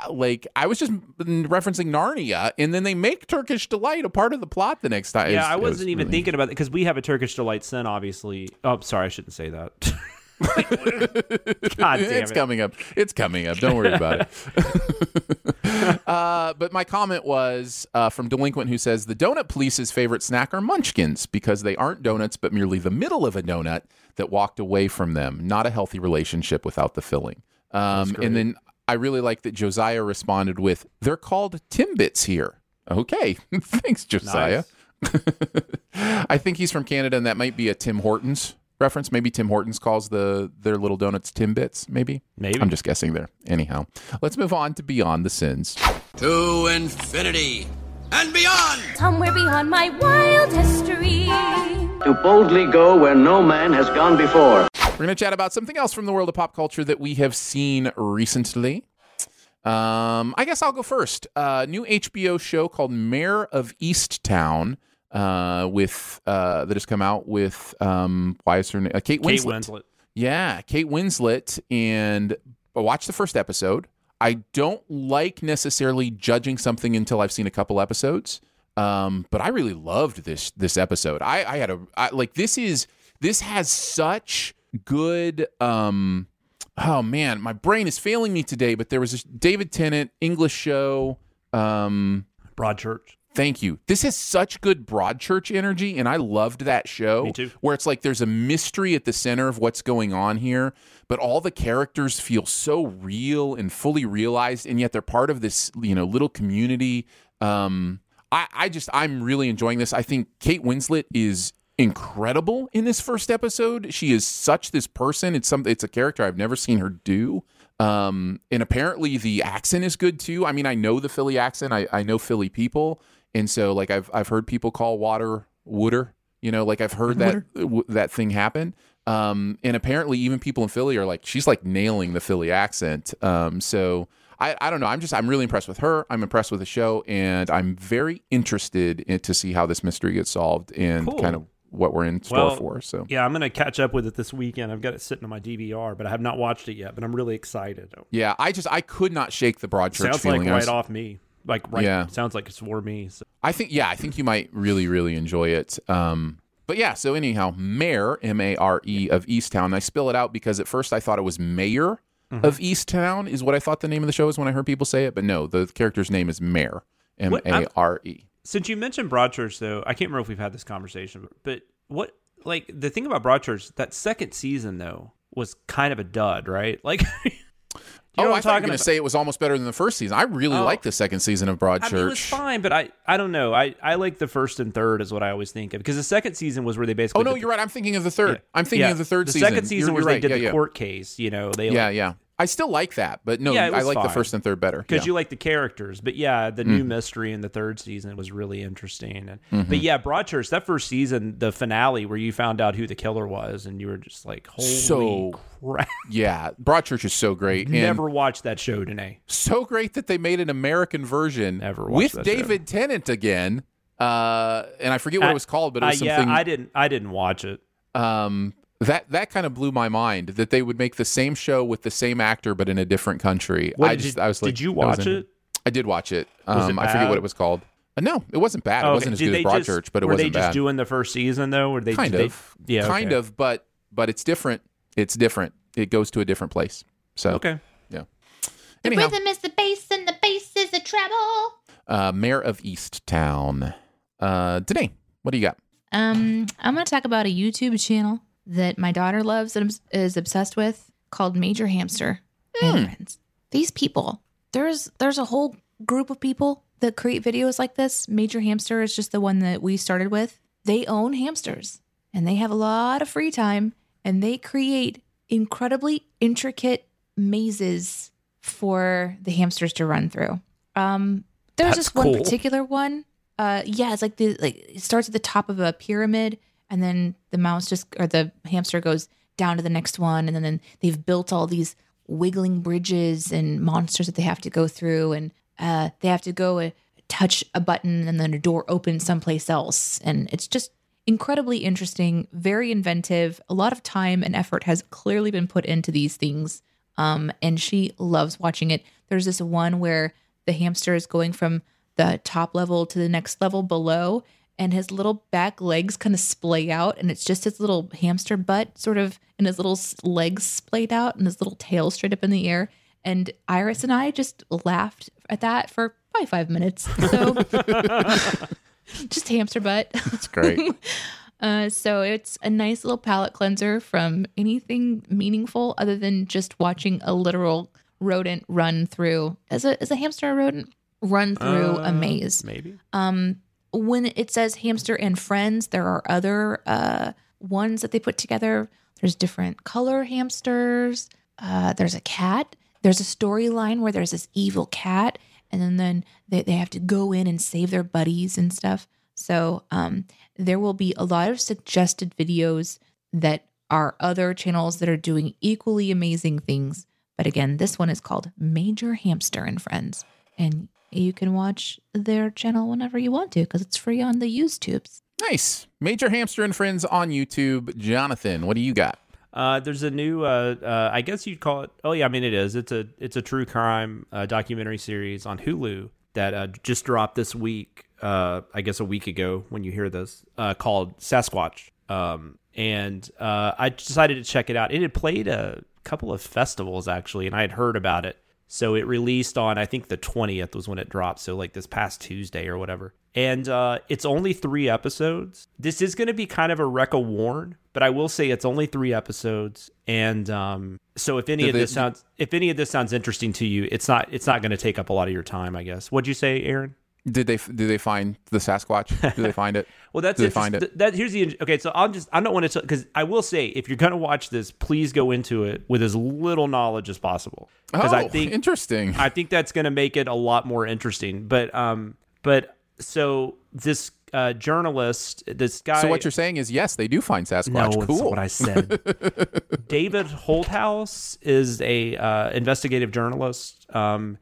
was just referencing Narnia, and then they make Turkish Delight a part of the plot the next time. Yeah, I wasn't even thinking about it because we have a Turkish Delight sin, obviously. Oh, sorry, I shouldn't say that. God damn it. It's coming up. Don't worry about it. But my comment was from Delinquent, who says, the donut police's favorite snack are munchkins because they aren't donuts, but merely the middle of a donut that walked away from them. Not a healthy relationship without the filling. And then I really like that Josiah responded with, they're called Timbits here. Okay. Thanks, Josiah. Nice. I think he's from Canada, and that might be a Tim Hortons reference. Maybe Tim Hortons calls their little donuts Timbits. Maybe I'm just guessing there. Anyhow, let's move on to Beyond the Sins. To infinity and beyond. Somewhere beyond my wild history. To boldly go where no man has gone before. We're going to chat about something else from the world of pop culture that we have seen recently. I guess I'll go first. New HBO show called Mayor of Easttown. That has come out with why is her name Kate Winslet. Yeah, Kate Winslet, and I watched the first episode. I don't like necessarily judging something until I've seen a couple episodes, but I really loved this episode. This has such good. Oh man, my brain is failing me today. But there was this David Tennant English show, Broadchurch. Thank you. This has such good Broadchurch energy, and I loved that show. Me too. Where it's like there's a mystery at the center of what's going on here, but all the characters feel so real and fully realized, and yet they're part of this, you know, little community. I'm really enjoying this. I think Kate Winslet is incredible in this first episode. She is such this person. It's a character I've never seen her do. And apparently the accent is good too. I mean, I know the Philly accent. I know Philly people. And so, like, I've heard people call water wooder, you know, like I've heard that thing happen. And apparently even people in Philly are like, she's like nailing the Philly accent. So I don't know. I'm really impressed with her. I'm impressed with the show, and I'm very interested to see how this mystery gets solved and kind of what we're in store for. So yeah, I'm going to catch up with it this weekend. I've got it sitting on my DVR, but I have not watched it yet, but I'm really excited. Yeah. I could not shake the Broadchurch feeling. Sounds like right off me. Like, right, yeah. Sounds like it's for me. So. I think you might really, really enjoy it. But yeah, so anyhow, Mare, M-A-R-E, of Easttown. I spill it out because at first I thought it was Mayor of Easttown is what I thought the name of the show is when I heard people say it. But no, the character's name is Mare, M-A-R-E. Since you mentioned Broadchurch, though, I can't remember if we've had this conversation, but what, like, the thing about Broadchurch, that second season, though, was kind of a dud, right? Like... You know, I thought you were going to say it was almost better than the first season. I really like the second season of Broadchurch. I mean, it was fine, but I don't know. I like the first and third is what I always think of, because the second season was where they basically... Oh, no, you're right. I'm thinking of the third. Yeah. I'm thinking of the third season. The second season was right. They did the court case, you know. I still like that, but no, I like the first and third better. Because you like the characters. But yeah, the new mystery in the third season was really interesting. And, but yeah, Broadchurch, that first season, the finale where you found out who the killer was, and you were just like, holy crap. Yeah, Broadchurch is so great. Never watched that show, Danae. So great that they made an American version with David Tennant again. And I forget what it was called, but it was something. Yeah, I didn't watch it. That kind of blew my mind that they would make the same show with the same actor but in a different country. Did you watch it? I did watch it. I forget what it was called. No, it wasn't bad. It wasn't as good as Broadchurch, but it wasn't bad. Were they just doing the first season though? Or kind of, but it's different. It's different. It goes to a different place. So okay, yeah. Anyhow, the rhythm is the bass, and the bass is the treble. Mayor of Easttown. Today, what do you got? I'm going to talk about a YouTube channel that my daughter loves and is obsessed with, called Major Hamster. Friends. These people, there's a whole group of people that create videos like this. Major Hamster is just the one that we started with. They own hamsters, and they have a lot of free time, and they create incredibly intricate mazes for the hamsters to run through. There's this one particular one. It's like it starts at the top of a pyramid. And then the hamster goes down to the next one. And then they've built all these wiggling bridges and monsters that they have to go through. And they have to go and touch a button, and then a door opens someplace else. And it's just incredibly interesting, very inventive. A lot of time and effort has clearly been put into these things. And she loves watching it. There's this one where the hamster is going from the top level to the next level below, and his little back legs kind of splay out, and it's just his little hamster butt sort of, and his little legs splayed out, and his little tail straight up in the air. And Iris and I just laughed at that for probably 5 minutes. So just hamster butt. That's great. So it's a nice little palate cleanser from anything meaningful other than just watching a literal rodent run through. Is a hamster a rodent? Run through a maze. Maybe. When it says Hamster and Friends, there are other ones that they put together. There's different color hamsters. There's a cat. There's a storyline where there's this evil cat, and then they have to go in and save their buddies and stuff. So there will be a lot of suggested videos that are other channels that are doing equally amazing things. But again, this one is called Major Hamster and Friends. And you can watch their channel whenever you want to, because it's free on the YouTubes. Nice. Major Hamster and Friends on YouTube. Jonathan, what do you got? There's a new, I guess you'd call it. Oh yeah, I mean it is. It's a true crime documentary series on Hulu that just dropped this week. I guess a week ago when you hear this, called Sasquatch. And I decided to check it out. It had played a couple of festivals actually, and I had heard about it. So it released on, I think the 20th was when it dropped. So like this past Tuesday or whatever. And it's only 3 episodes. This is going to be kind of a wreck-a-warn, but I will say it's only 3 episodes. And so if any of this sounds interesting to you, it's not going to take up a lot of your time, I guess. What'd you say, Aaron? Did they find the Sasquatch? Do they find it? Well, that's it. So I don't want to, because I will say, if you're going to watch this, please go into it with as little knowledge as possible. Oh, interesting. I think that's going to make it a lot more interesting. So this journalist, this guy. So what you're saying is, yes, they do find Sasquatch. No, cool. That's what I said. David Holthouse is a investigative journalist. I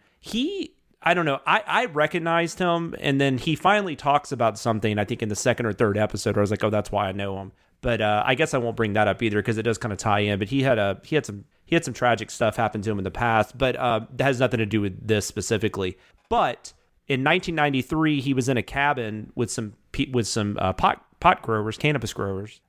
don't know. I recognized him, and then he finally talks about something, I think in the 2nd or 3rd episode, where I was like, oh, that's why I know him. But I guess I won't bring that up either, because it does kind of tie in. But he had some tragic stuff happen to him in the past, but that has nothing to do with this specifically. But in 1993, he was in a cabin with some pot growers, cannabis growers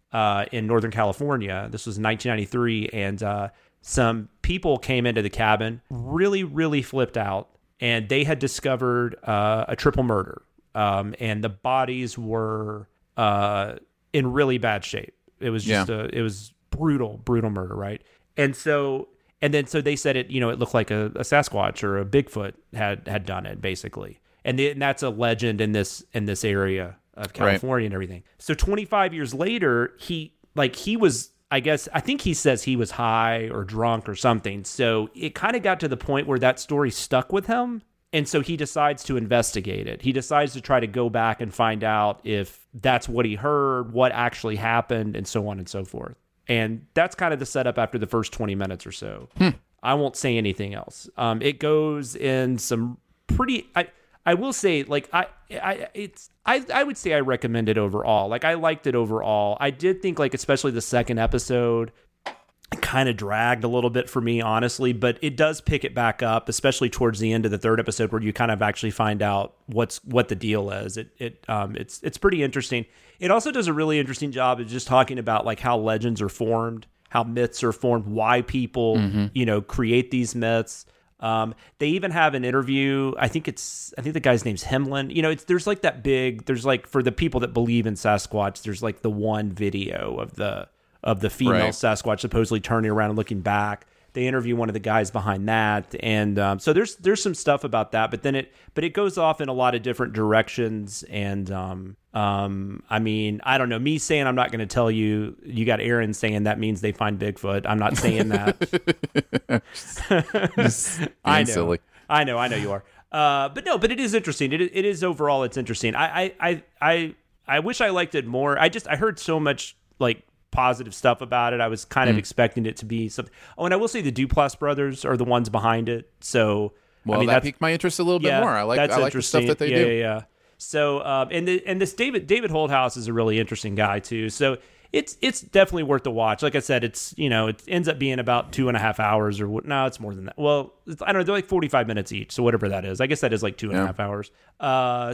in Northern California. This was 1993, and some people came into the cabin, really, really flipped out. And they had discovered a triple murder, and the bodies were in really bad shape. It was just it was brutal murder, right? And so they said it, it looked like a Sasquatch or a Bigfoot had done it, basically. And that's a legend in this area of California, right? And everything. So 25 years later, he was. I think he says he was high or drunk or something. So it kind of got to the point where that story stuck with him. And so he decides to investigate it. He decides to try to go back and find out if that's what he heard, what actually happened, and so on and so forth. And that's kind of the setup after the first 20 minutes or so. I won't say anything else. It goes in some pretty... I will say, like, I would say I recommend it overall. Like, I liked it overall. I did think, like, especially the 2nd episode kind of dragged a little bit for me, honestly, but it does pick it back up, especially towards the end of the 3rd episode, where you kind of actually find out what the deal is. It's pretty interesting. It also does a really interesting job of just talking about, like, how legends are formed, how myths are formed, why people, create these myths. They even have an interview. I think the guy's name's Hemlin. For the people that believe in Sasquatch, there's like the one video of the female Sasquatch supposedly turning around and looking back. They interview one of the guys behind that. And, so there's some stuff about that, but it goes off in a lot of different directions. And, I mean, I don't know, me saying, I'm not going to tell you, you got Aaron saying that means they find Bigfoot. I'm not saying that. I know you are. But it is interesting. It is overall, it's interesting. I wish I liked it more. I heard so much like positive stuff about it. I was kind of expecting it to be something. Oh, and I will say the Duplass brothers are the ones behind it. So, well, I mean, that piqued my interest a little bit more. I like the stuff that they do. Yeah. So, and this David Holthouse is a really interesting guy too. So it's definitely worth a watch. Like I said, it's, it ends up being about 2.5 hours or what? No, it's more than that. Well, I don't know. They're like 45 minutes each. So whatever that is, I guess that is like 2.5 hours.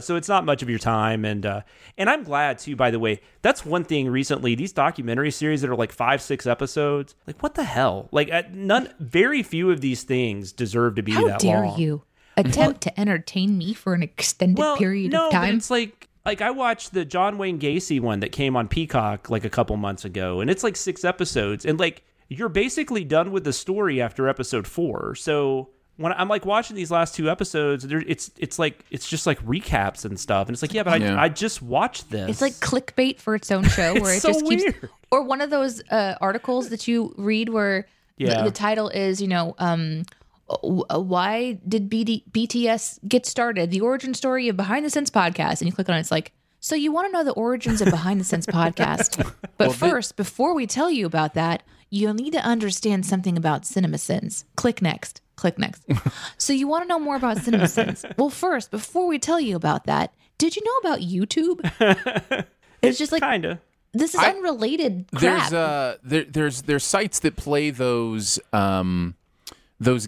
So it's not much of your time. And I'm glad too, by the way, that's one thing recently, these documentary series that are like 5-6 episodes, like what the hell? Like very few of these things deserve to be that long. How dare you attempt to entertain me for an extended period of time? But it's like, I watched the John Wayne Gacy one that came on Peacock like a couple months ago, and it's like 6 episodes, and like you're basically done with the story after episode 4. So when I'm like watching these last 2 episodes, it's like it's just like recaps and stuff, and it's like I just watched this. It's like clickbait for its own show, where it's just weird. Keeps or one of those articles that you read where the title is why did BTS get started? The origin story of Behind the Sins podcast. And you click on it, it's like, so you want to know the origins of Behind the Sins podcast. But before we tell you about that, you'll need to understand something about CinemaSins. Click next. So you want to know more about CinemaSins. Well, first, before we tell you about that, did you know about YouTube? It's just like... Kind of. This is unrelated crap. There's sites that play those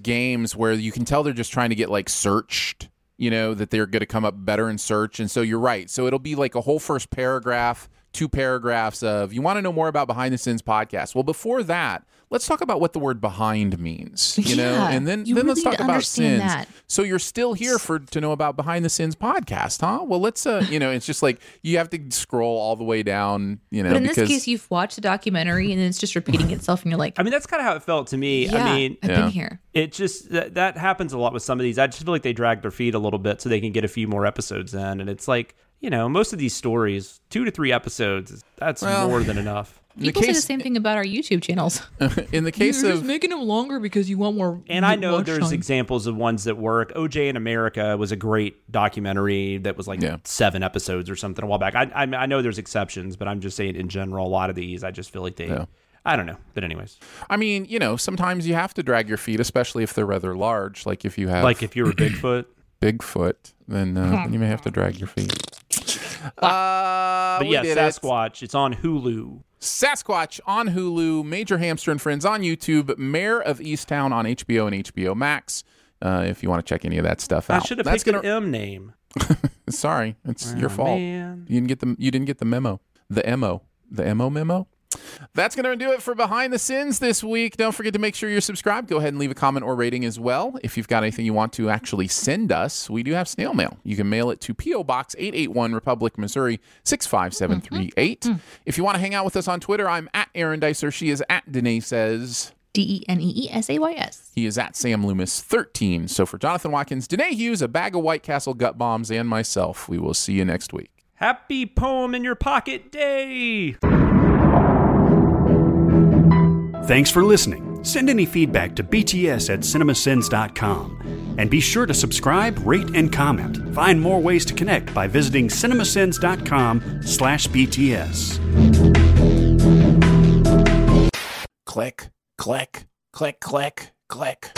games where you can tell they're just trying to get like searched, that they're going to come up better in search. And so you're right. So it'll be like a whole first paragraph two paragraphs of, you want to know more about Behind the Sins podcast. Well, before that, let's talk about what the word behind means, you know, and then really let's talk about sins. That. So you're still here to know about Behind the Sins podcast, huh? Well, let's, you know, it's just like you have to scroll all the way down, you know. But in this case, you've watched a documentary and it's just repeating itself and you're like. I mean, that's kind of how it felt to me. Yeah, I mean, I've been here. It just, that happens a lot with some of these. I just feel like they drag their feet a little bit so they can get a few more episodes in. And it's like, you know, most of these stories, 2 to 3 episodes, that's more than enough. People say the same thing about our YouTube channels. In the case of... You're just making them longer because you want more. And I know there's examples of ones that work. OJ in America was a great documentary that was like 7 episodes or something a while back. I know there's exceptions, but I'm just saying in general, a lot of these, I just feel like they... Yeah. I don't know. But anyways. I mean, you know, sometimes you have to drag your feet, especially if they're rather large. Like if you have... Like if you were Bigfoot. Bigfoot, then you may have to drag your feet. But yeah, Sasquatch. It's on Hulu. Sasquatch on Hulu, Major Hamster and Friends on YouTube, Mayor of Easttown on HBO and HBO Max, if you want to check any of that stuff out. I should have picked an M name. Sorry, it's your fault. Man. You didn't get the memo. The MO memo. That's going to do it for Behind the Sins this week. Don't forget to make sure you're subscribed. Go ahead and leave a comment or rating as well. If you've got anything you want to actually send us, we do have snail mail. You can mail it to P.O. Box 881, Republic, Missouri, 65738. Mm-hmm. If you want to hang out with us on Twitter, I'm at Aaron Dicer. she is at Danae Says. DeneeSays. He is at Sam Loomis 13. So for Jonathan Watkins, Danae Hughes, a bag of White Castle gut bombs, and myself, we will see you next week. Happy Poem in Your Pocket Day! Thanks for listening. Send any feedback to bts@cinemasins.com. And be sure to subscribe, rate, and comment. Find more ways to connect by visiting cinemasins.com/bts. Click, click, click, click, click.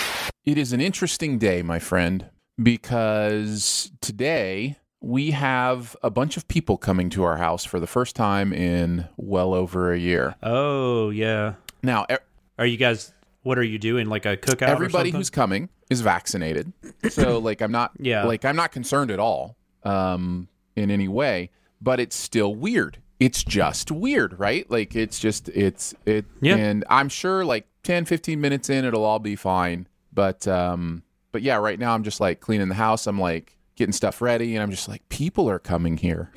It is an interesting day, my friend, because today we have a bunch of people coming to our house for the first time in well over a year. Oh, yeah. Now, are you guys, what are you doing, like a cookout? Everybody who's coming is vaccinated, so like I'm not concerned at all in any way, but it's still weird. It's just weird, right? Like it's and I'm sure like 10-15 minutes in it'll all be fine, but yeah, right now I'm just like cleaning the house, I'm like getting stuff ready, and I'm just like, people are coming here.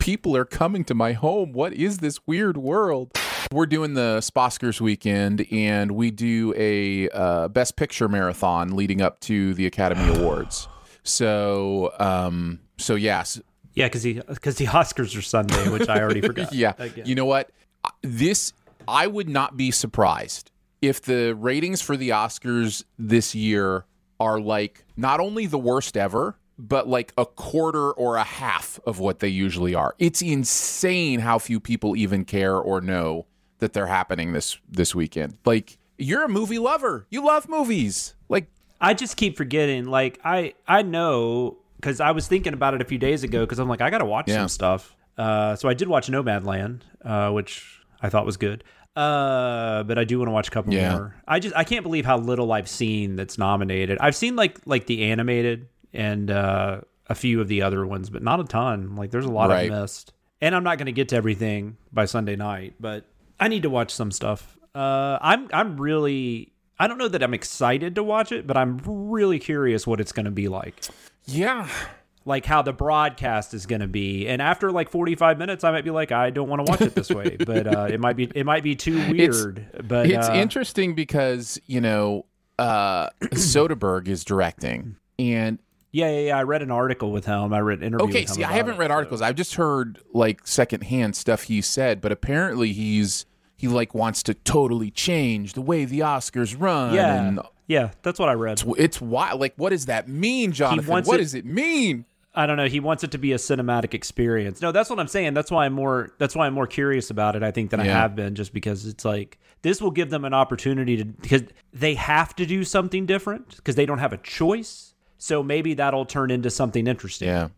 People are coming to my home. What is this weird world? We're doing the Sposkers weekend, and we do a Best Picture marathon leading up to the Academy Awards. So yes. Yeah, because the Oscars are Sunday, which I already forgot. Yeah. Again. You know what? I would not be surprised if the ratings for the Oscars this year are like not only the worst ever, but like a quarter or a half of what they usually are. It's insane how few people even care or know that they're happening this weekend. Like, you're a movie lover. You love movies. Like, I just keep forgetting. Like, I know, because I was thinking about it a few days ago, because I'm like, I got to watch some stuff. So I did watch Nomadland, which I thought was good. But I do want to watch a couple more. I can't believe how little I've seen that's nominated. I've seen like the animated and a few of the other ones, but not a ton. Like, there's a lot I missed, and I'm not going to get to everything by Sunday night, but I need to watch some stuff. I'm really, I don't know that I'm excited to watch it, but I'm really curious what it's going to be like. Yeah. Like how the broadcast is going to be, and after like 45 minutes, I might be like, I don't want to watch it this way, but it might be too weird. But it's interesting because Soderbergh is directing, and I read an article with him. I read an interview. Okay, with him I haven't read articles. So. I've just heard like secondhand stuff he said, but apparently he like wants to totally change the way the Oscars run. Yeah, that's what I read. It's wild. Like, what does that mean, Jonathan? What does it mean? I don't know. He wants it to be a cinematic experience. No, that's what I'm saying. That's why I'm more curious about it, I think, than I have been, just because it's like, this will give them an opportunity to, because they have to do something different because they don't have a choice. So maybe that'll turn into something interesting. Yeah.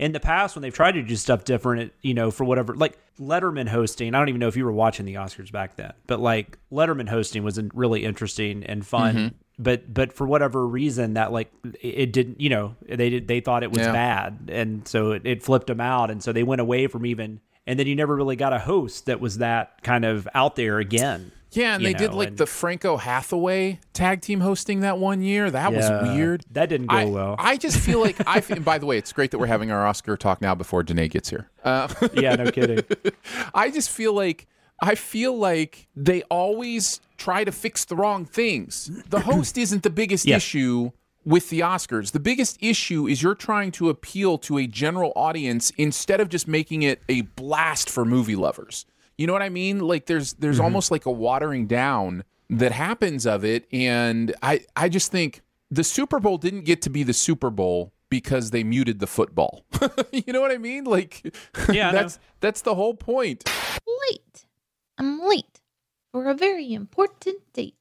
In the past, when they've tried to do stuff different, for whatever, like Letterman hosting, I don't even know if you were watching the Oscars back then, but like Letterman hosting was really interesting and fun. Mm-hmm. But for whatever reason, that like it didn't, you know, they thought it was bad, and so it flipped them out, and so they went away from even. And then you never really got a host that was that kind of out there again. Yeah, and they did like the Franco Hathaway tag team hosting that one year. That was weird. That didn't go well. I just feel like and by the way, it's great that we're having our Oscar talk now before Danae gets here. Yeah, no kidding. I feel like they always try to fix the wrong things. The host isn't the biggest issue with the Oscars. The biggest issue is you're trying to appeal to a general audience instead of just making it a blast for movie lovers. You know what I mean? Like there's almost like a watering down that happens of it. And I just think the Super Bowl didn't get to be the Super Bowl because they muted the football. You know what I mean? Like that's the whole point. Late. I'm late for a very important date.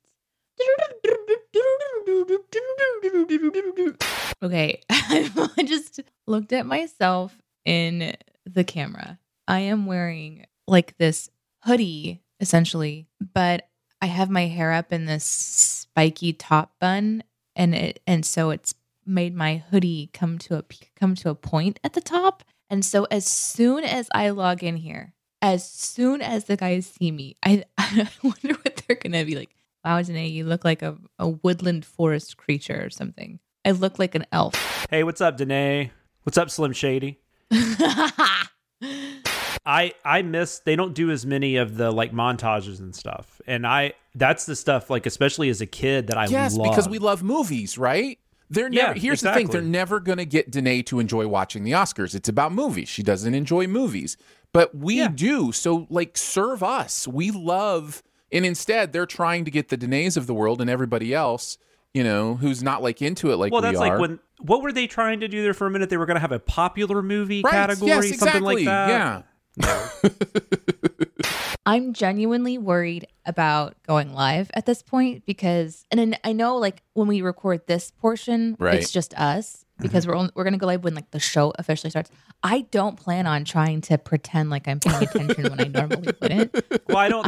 Okay, I just looked at myself in the camera. I am wearing like this hoodie, essentially, but I have my hair up in this spiky top bun, and so it's made my hoodie come to a point at the top. And so as soon as I log in here, as soon as the guys see me, I wonder what they're gonna be like. Wow, Danae, you look like a woodland forest creature or something. I look like an elf. Hey, what's up, Danae? What's up, Slim Shady? I miss, they don't do as many of the like montages and stuff. And that's the stuff, like, especially as a kid that I love. Yes, because we love movies, right? Here's the thing, they're never going to get Danae to enjoy watching the Oscars. It's about movies. She doesn't enjoy movies. But we do. So like, serve us. We love. And instead, they're trying to get the Danaes of the world and everybody else, you know, who's not like into it like we are. Well, that's like what were they trying to do there for a minute? They were going to have a popular movie category, yes, exactly. Something like that. Yeah. I'm genuinely worried about going live at this point because, and I know like when we record this portion, it's just us because we're going to go live when like the show officially starts. I don't plan on trying to pretend like I'm paying attention when I normally wouldn't. Well, I don't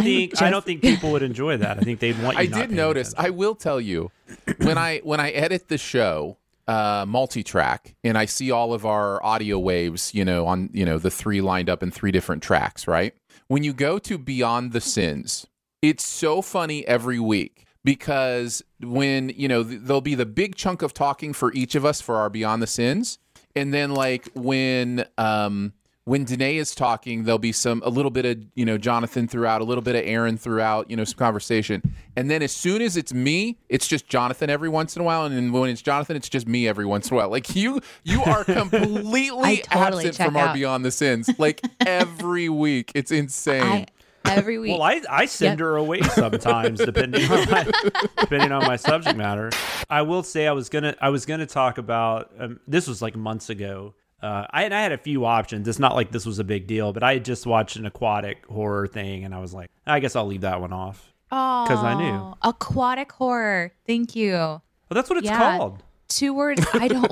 think people would enjoy that. I think they'd want you. I did notice. Attention. I will tell you when I edit the show multi-track and I see all of our audio waves, you know, on, you know, the three lined up in three different tracks, right? When you go to Beyond the Sins, it's so funny every week because when, you know, there'll be the big chunk of talking for each of us for our Beyond the Sins. And then like when Danae is talking, there'll be a little bit of, you know, Jonathan throughout, a little bit of Aaron throughout, you know, some conversation. And then as soon as it's me, it's just Jonathan every once in a while. And then when it's Jonathan, it's just me every once in a while. Like you are completely absent from our Beyond the Sins. Like every week. It's insane. Every week. Well, I send her away sometimes, depending on my subject matter. I will say I was gonna talk about this was like months ago. I had a few options. It's not like this was a big deal, but I had just watched an aquatic horror thing, and I was like, I guess I'll leave that one off because I knew aquatic horror. Thank you. Well, that's what it's called. Two words. I don't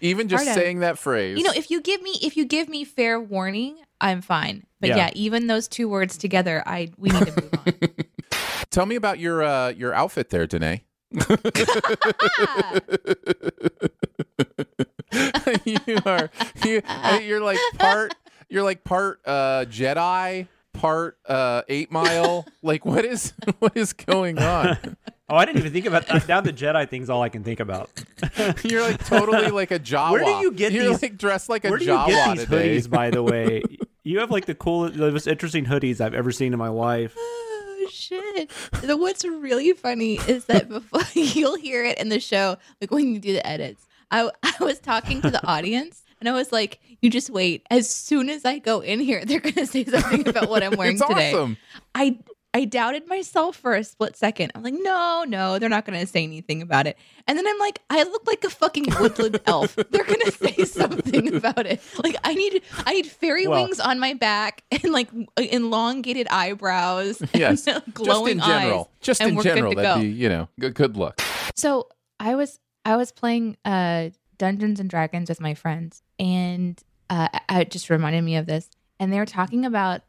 even just saying that phrase. You know, if you give me fair warning, I'm fine. But yeah even those two words together, we need to move on. Tell me about your outfit there, Danae. You're like part Jedi, part 8 Mile. Like what is going on? Oh, I didn't even think about that. Now the Jedi thing's all I can think about. You're like totally like a Jawa. Where do you get You're like dressed like a Jawa today. Where do you get these hoodies, by the way? You have like the coolest, the most interesting hoodies I've ever seen in my life. Oh, shit. What's really funny is that before you'll hear it in the show, like when you do the edits, I was talking to the audience. And I was like, you just wait. As soon as I go in here, they're going to say something about what I'm wearing today. It's awesome. I doubted myself for a split second. I'm like, no, they're not going to say anything about it. And then I'm like, I look like a fucking woodland elf. They're going to say something about it. Like I need fairy wings on my back and like elongated eyebrows. Yes. And glowing just in general. Eyes. Just in general. That'd be, you know, good luck. So I was playing Dungeons and Dragons with my friends, and it just reminded me of this. And they were talking about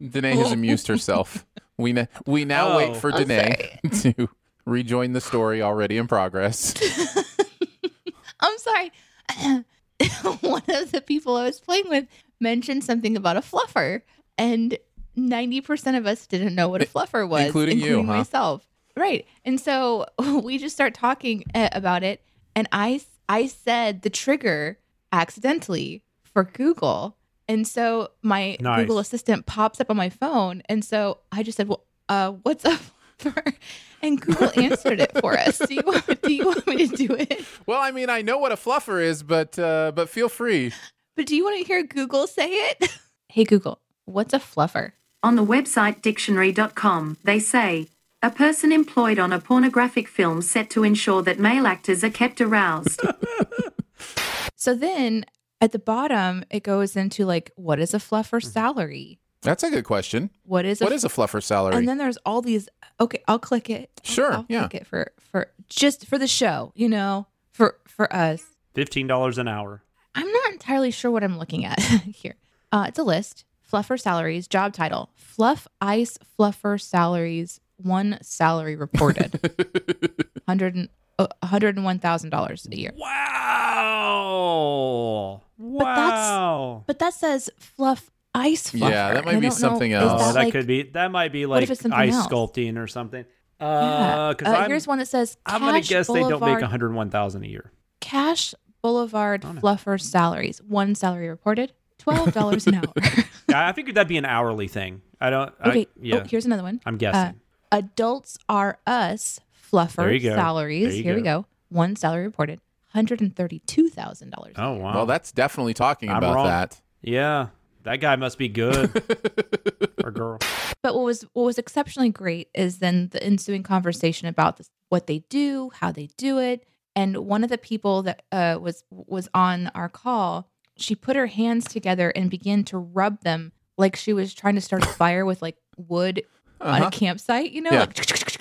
Danae has amused herself. We now wait for Danae to rejoin the story already in progress. I'm sorry. One of the people I was playing with mentioned something about a fluffer, and 90% of us didn't know what a fluffer was, including you, myself. Huh? Right. And so we just start talking about it, and I said the trigger accidentally for Google. And so my Google Assistant pops up on my phone, and so I just said, "Well, what's up?" And Google answered it for us. Do you want me to do it? Well, I mean, I know what a fluffer is, but feel free. But do you want to hear Google say it? Hey, Google, what's a fluffer? On the website dictionary.com, they say, a person employed on a pornographic film set to ensure that male actors are kept aroused. So then at the bottom, it goes into like, what is a fluffer salary? That's a good question. What is a fluffer salary? And then there's all these. Okay, I'll click it. Sure, I'll click it for just for the show, you know, for us. $15 an hour. I'm not entirely sure what I'm looking at here. It's a list. Fluffer salaries, job title, fluff ice fluffer salaries, one salary reported, $101,000 a year. Wow. But that says fluff. Ice fluffer. Yeah, that might be something else. That might be like ice sculpting or something. Here's one that says I'm going to guess Boulevard, they don't make $101,000 a year. Cash Boulevard fluffer salaries. One salary reported, $12 an hour. I figured that'd be an hourly thing. Here's another one. I'm guessing. Adults Are Us fluffer salaries. Here we go. One salary reported, $132,000. Oh, wow. Well, that's definitely talking about that. Yeah. That guy must be good. Or girl. But what was exceptionally great is then the ensuing conversation about what they do, how they do it. And one of the people that was on our call, she put her hands together and began to rub them like she was trying to start a fire with like wood on a campsite, you know,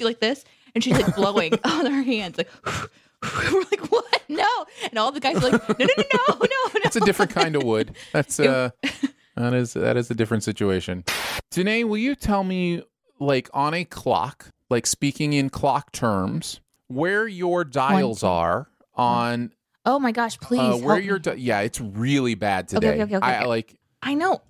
like this. And she's like blowing on her hands like... We're like, what? No. And all the guys are like, no. It's a different kind of wood. That's that is a different situation. Danae, will you tell me, like, on a clock, like speaking in clock terms, where your dials are on... Oh my gosh, please help your me. Yeah, it's really bad today. Okay. I know.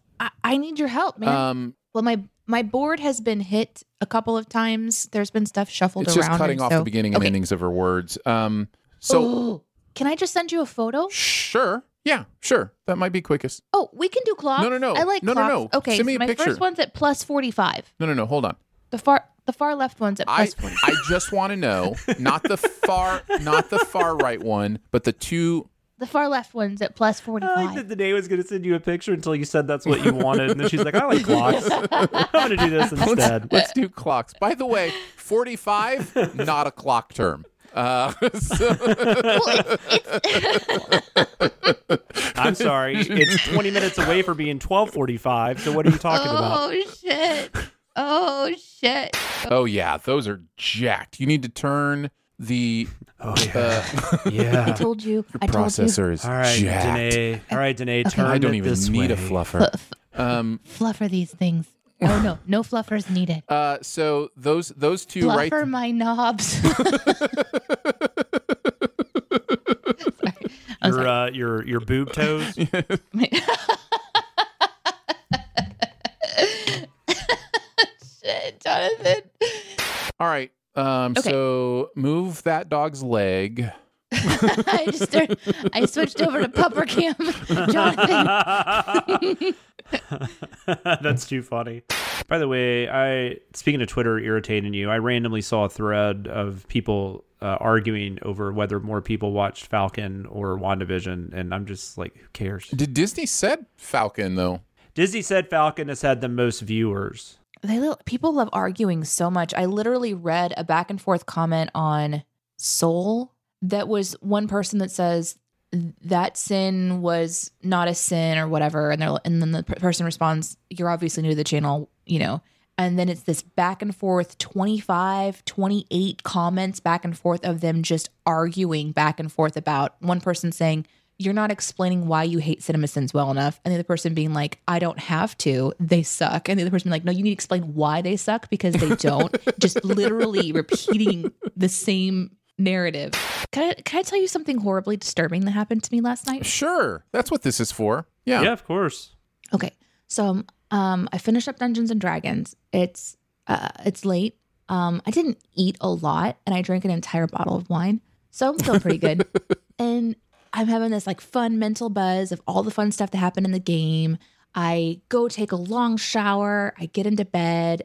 I need your help, man. Well, my board has been hit a couple of times. There's been stuff shuffled around. It's just cutting off the beginning and endings of her words. Ooh. Can I just send you a photo? Sure. Yeah, sure. That might be quickest. Oh, we can do clocks. No. I like clocks. No. Okay, send me a picture. My first one's at plus 45. No. Hold on. The far left one's at plus 45. I just want to know, not the far right one, but the two... The far left one's at plus 45. I think that Danae was going to send you a picture until you said that's what you wanted. And then she's like, I like clocks. I'm going to do this instead. Let's do clocks. By the way, 45, not a clock term. I'm sorry. It's 20 minutes away from being 12:45. So what are you talking about? Oh, shit. Oh, yeah. Those are jacked. You need to turn... I told you. Processor is jacked. All right, Danae. Okay. Turn I don't it even this need way. A fluffer. Fluffer these things. Oh no fluffers needed. So those two fluffer right. Fluffer my knobs. Your boob toes. Shit, Jonathan. All right. Okay. So move that dog's leg. I switched over to pupper cam, Jonathan. That's too funny. By the way, speaking of Twitter irritating you, I randomly saw a thread of people arguing over whether more people watched Falcon or WandaVision, and I'm just like, who cares? Did Disney said Falcon though? Disney said Falcon has had the most viewers. People love arguing so much. I literally read a back and forth comment on Soul that was one person that says that sin was not a sin or whatever, and then the person responds, "You're obviously new to the channel, you know." And then it's this back and forth, 25, 28 comments back and forth of them just arguing back and forth about one person saying, you're not explaining why you hate CinemaSins well enough. And the other person being like, I don't have to, they suck. And the other person being like, no, you need to explain why they suck because they don't. Just literally repeating the same narrative. Can I tell you something horribly disturbing that happened to me last night? Sure. That's what this is for. Yeah. Yeah, of course. Okay. So I finished up Dungeons and Dragons. It's late. I didn't eat a lot and I drank an entire bottle of wine. So I'm feeling pretty good. And I'm having this like fun mental buzz of all the fun stuff that happened in the game. I go take a long shower. I get into bed,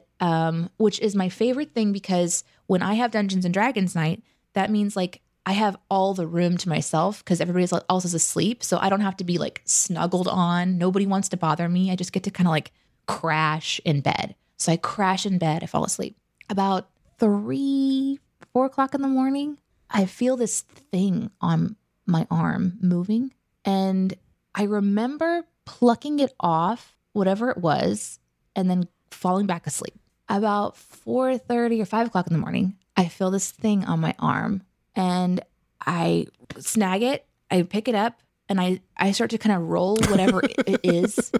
which is my favorite thing because when I have Dungeons and Dragons night, that means like I have all the room to myself because everybody else is asleep. So I don't have to be like snuggled on. Nobody wants to bother me. I just get to kind of like crash in bed. So I crash in bed. I fall asleep. About 4 o'clock in the morning, I feel this thing on my arm moving, and I remember plucking it off, whatever it was, and then falling back asleep. About 4:30 or 5 o'clock in the morning, I feel this thing on my arm, and I snag it, I pick it up, and I start to kind of roll whatever it is,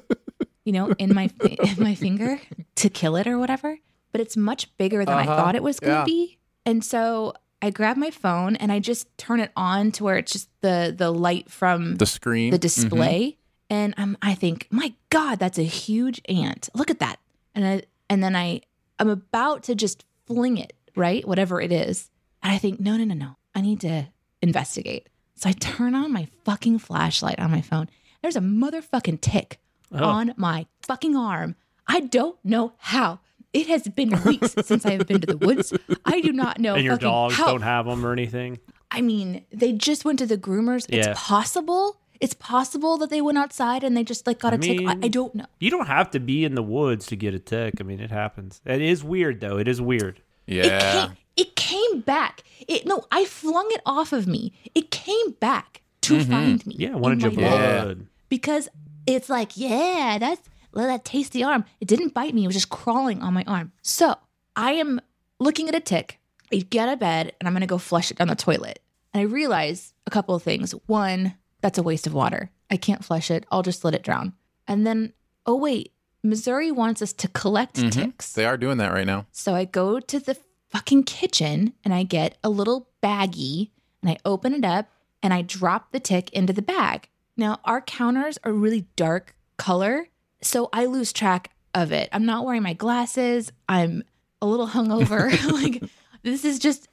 you know, in my finger to kill it or whatever. But it's much bigger than I thought it was going to be, and so I grab my phone and I just turn it on to where it's just the light from the screen, the display. Mm-hmm. And I think, my God, that's a huge ant. Look at that. And then I'm about to just fling it, right? Whatever it is. And I think, no. I need to investigate. So I turn on my fucking flashlight on my phone. There's a motherfucking tick on my fucking arm. I don't know how. It has been weeks since I have been to the woods. I do not know. And your dogs don't have them or anything? I mean, they just went to the groomers. Yeah. It's possible. It's possible that they went outside and they just like got a tick. I don't know. You don't have to be in the woods to get a tick. I mean, it happens. It is weird, though. It is weird. Yeah. It came back. I flung it off of me. It came back to find me. Yeah, wanted your blood. Because it's like, yeah, that's... Let that tasty arm. It didn't bite me. It was just crawling on my arm. So I am looking at a tick. I get out of bed and I'm going to go flush it down the toilet. And I realize a couple of things. One, that's a waste of water. I can't flush it. I'll just let it drown. And then, oh, wait, Missouri wants us to collect ticks. They are doing that right now. So I go to the fucking kitchen and I get a little baggie and I open it up and I drop the tick into the bag. Now, our counters are really dark color. So I lose track of it. I'm not wearing my glasses. I'm a little hungover. Like, this is just,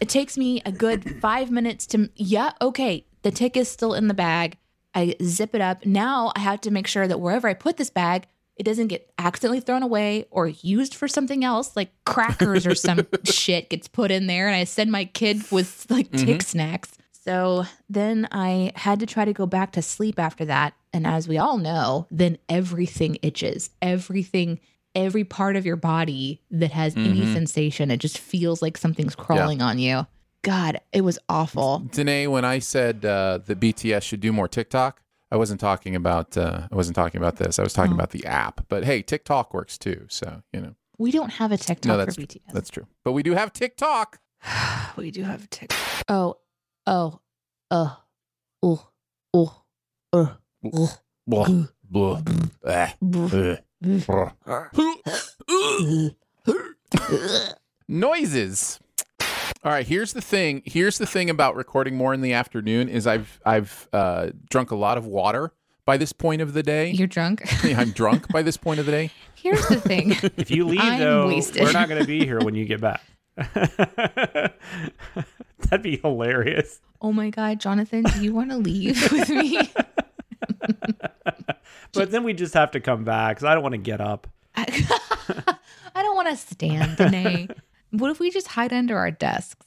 it takes me a good 5 minutes to, yeah, okay, the tick is still in the bag. I zip it up. Now I have to make sure that wherever I put this bag, it doesn't get accidentally thrown away or used for something else, like crackers or some shit gets put in there. And I send my kid with like tick snacks. So then I had to try to go back to sleep after that. And as we all know, then everything itches. Everything, every part of your body that has any sensation, it just feels like something's crawling on you. God, it was awful. Danae, when I said that BTS should do more TikTok, I wasn't talking about this. I was talking about the app. But hey, TikTok works too. So, you know. We don't have a TikTok for BTS. That's true. But we do have TikTok. We do have TikTok. Noises. All right, here's the thing. Here's the thing about recording more in the afternoon is I've drunk a lot of water by this point of the day. You're drunk? I'm drunk by this point of the day. Here's the thing. If you leave, wasted. We're not going to be here when you get back. That'd be hilarious. Oh my God, Jonathan, do you want to leave with me? But then we just have to come back because I don't want to get up. I don't want to stand, Danae. What if we just hide under our desks?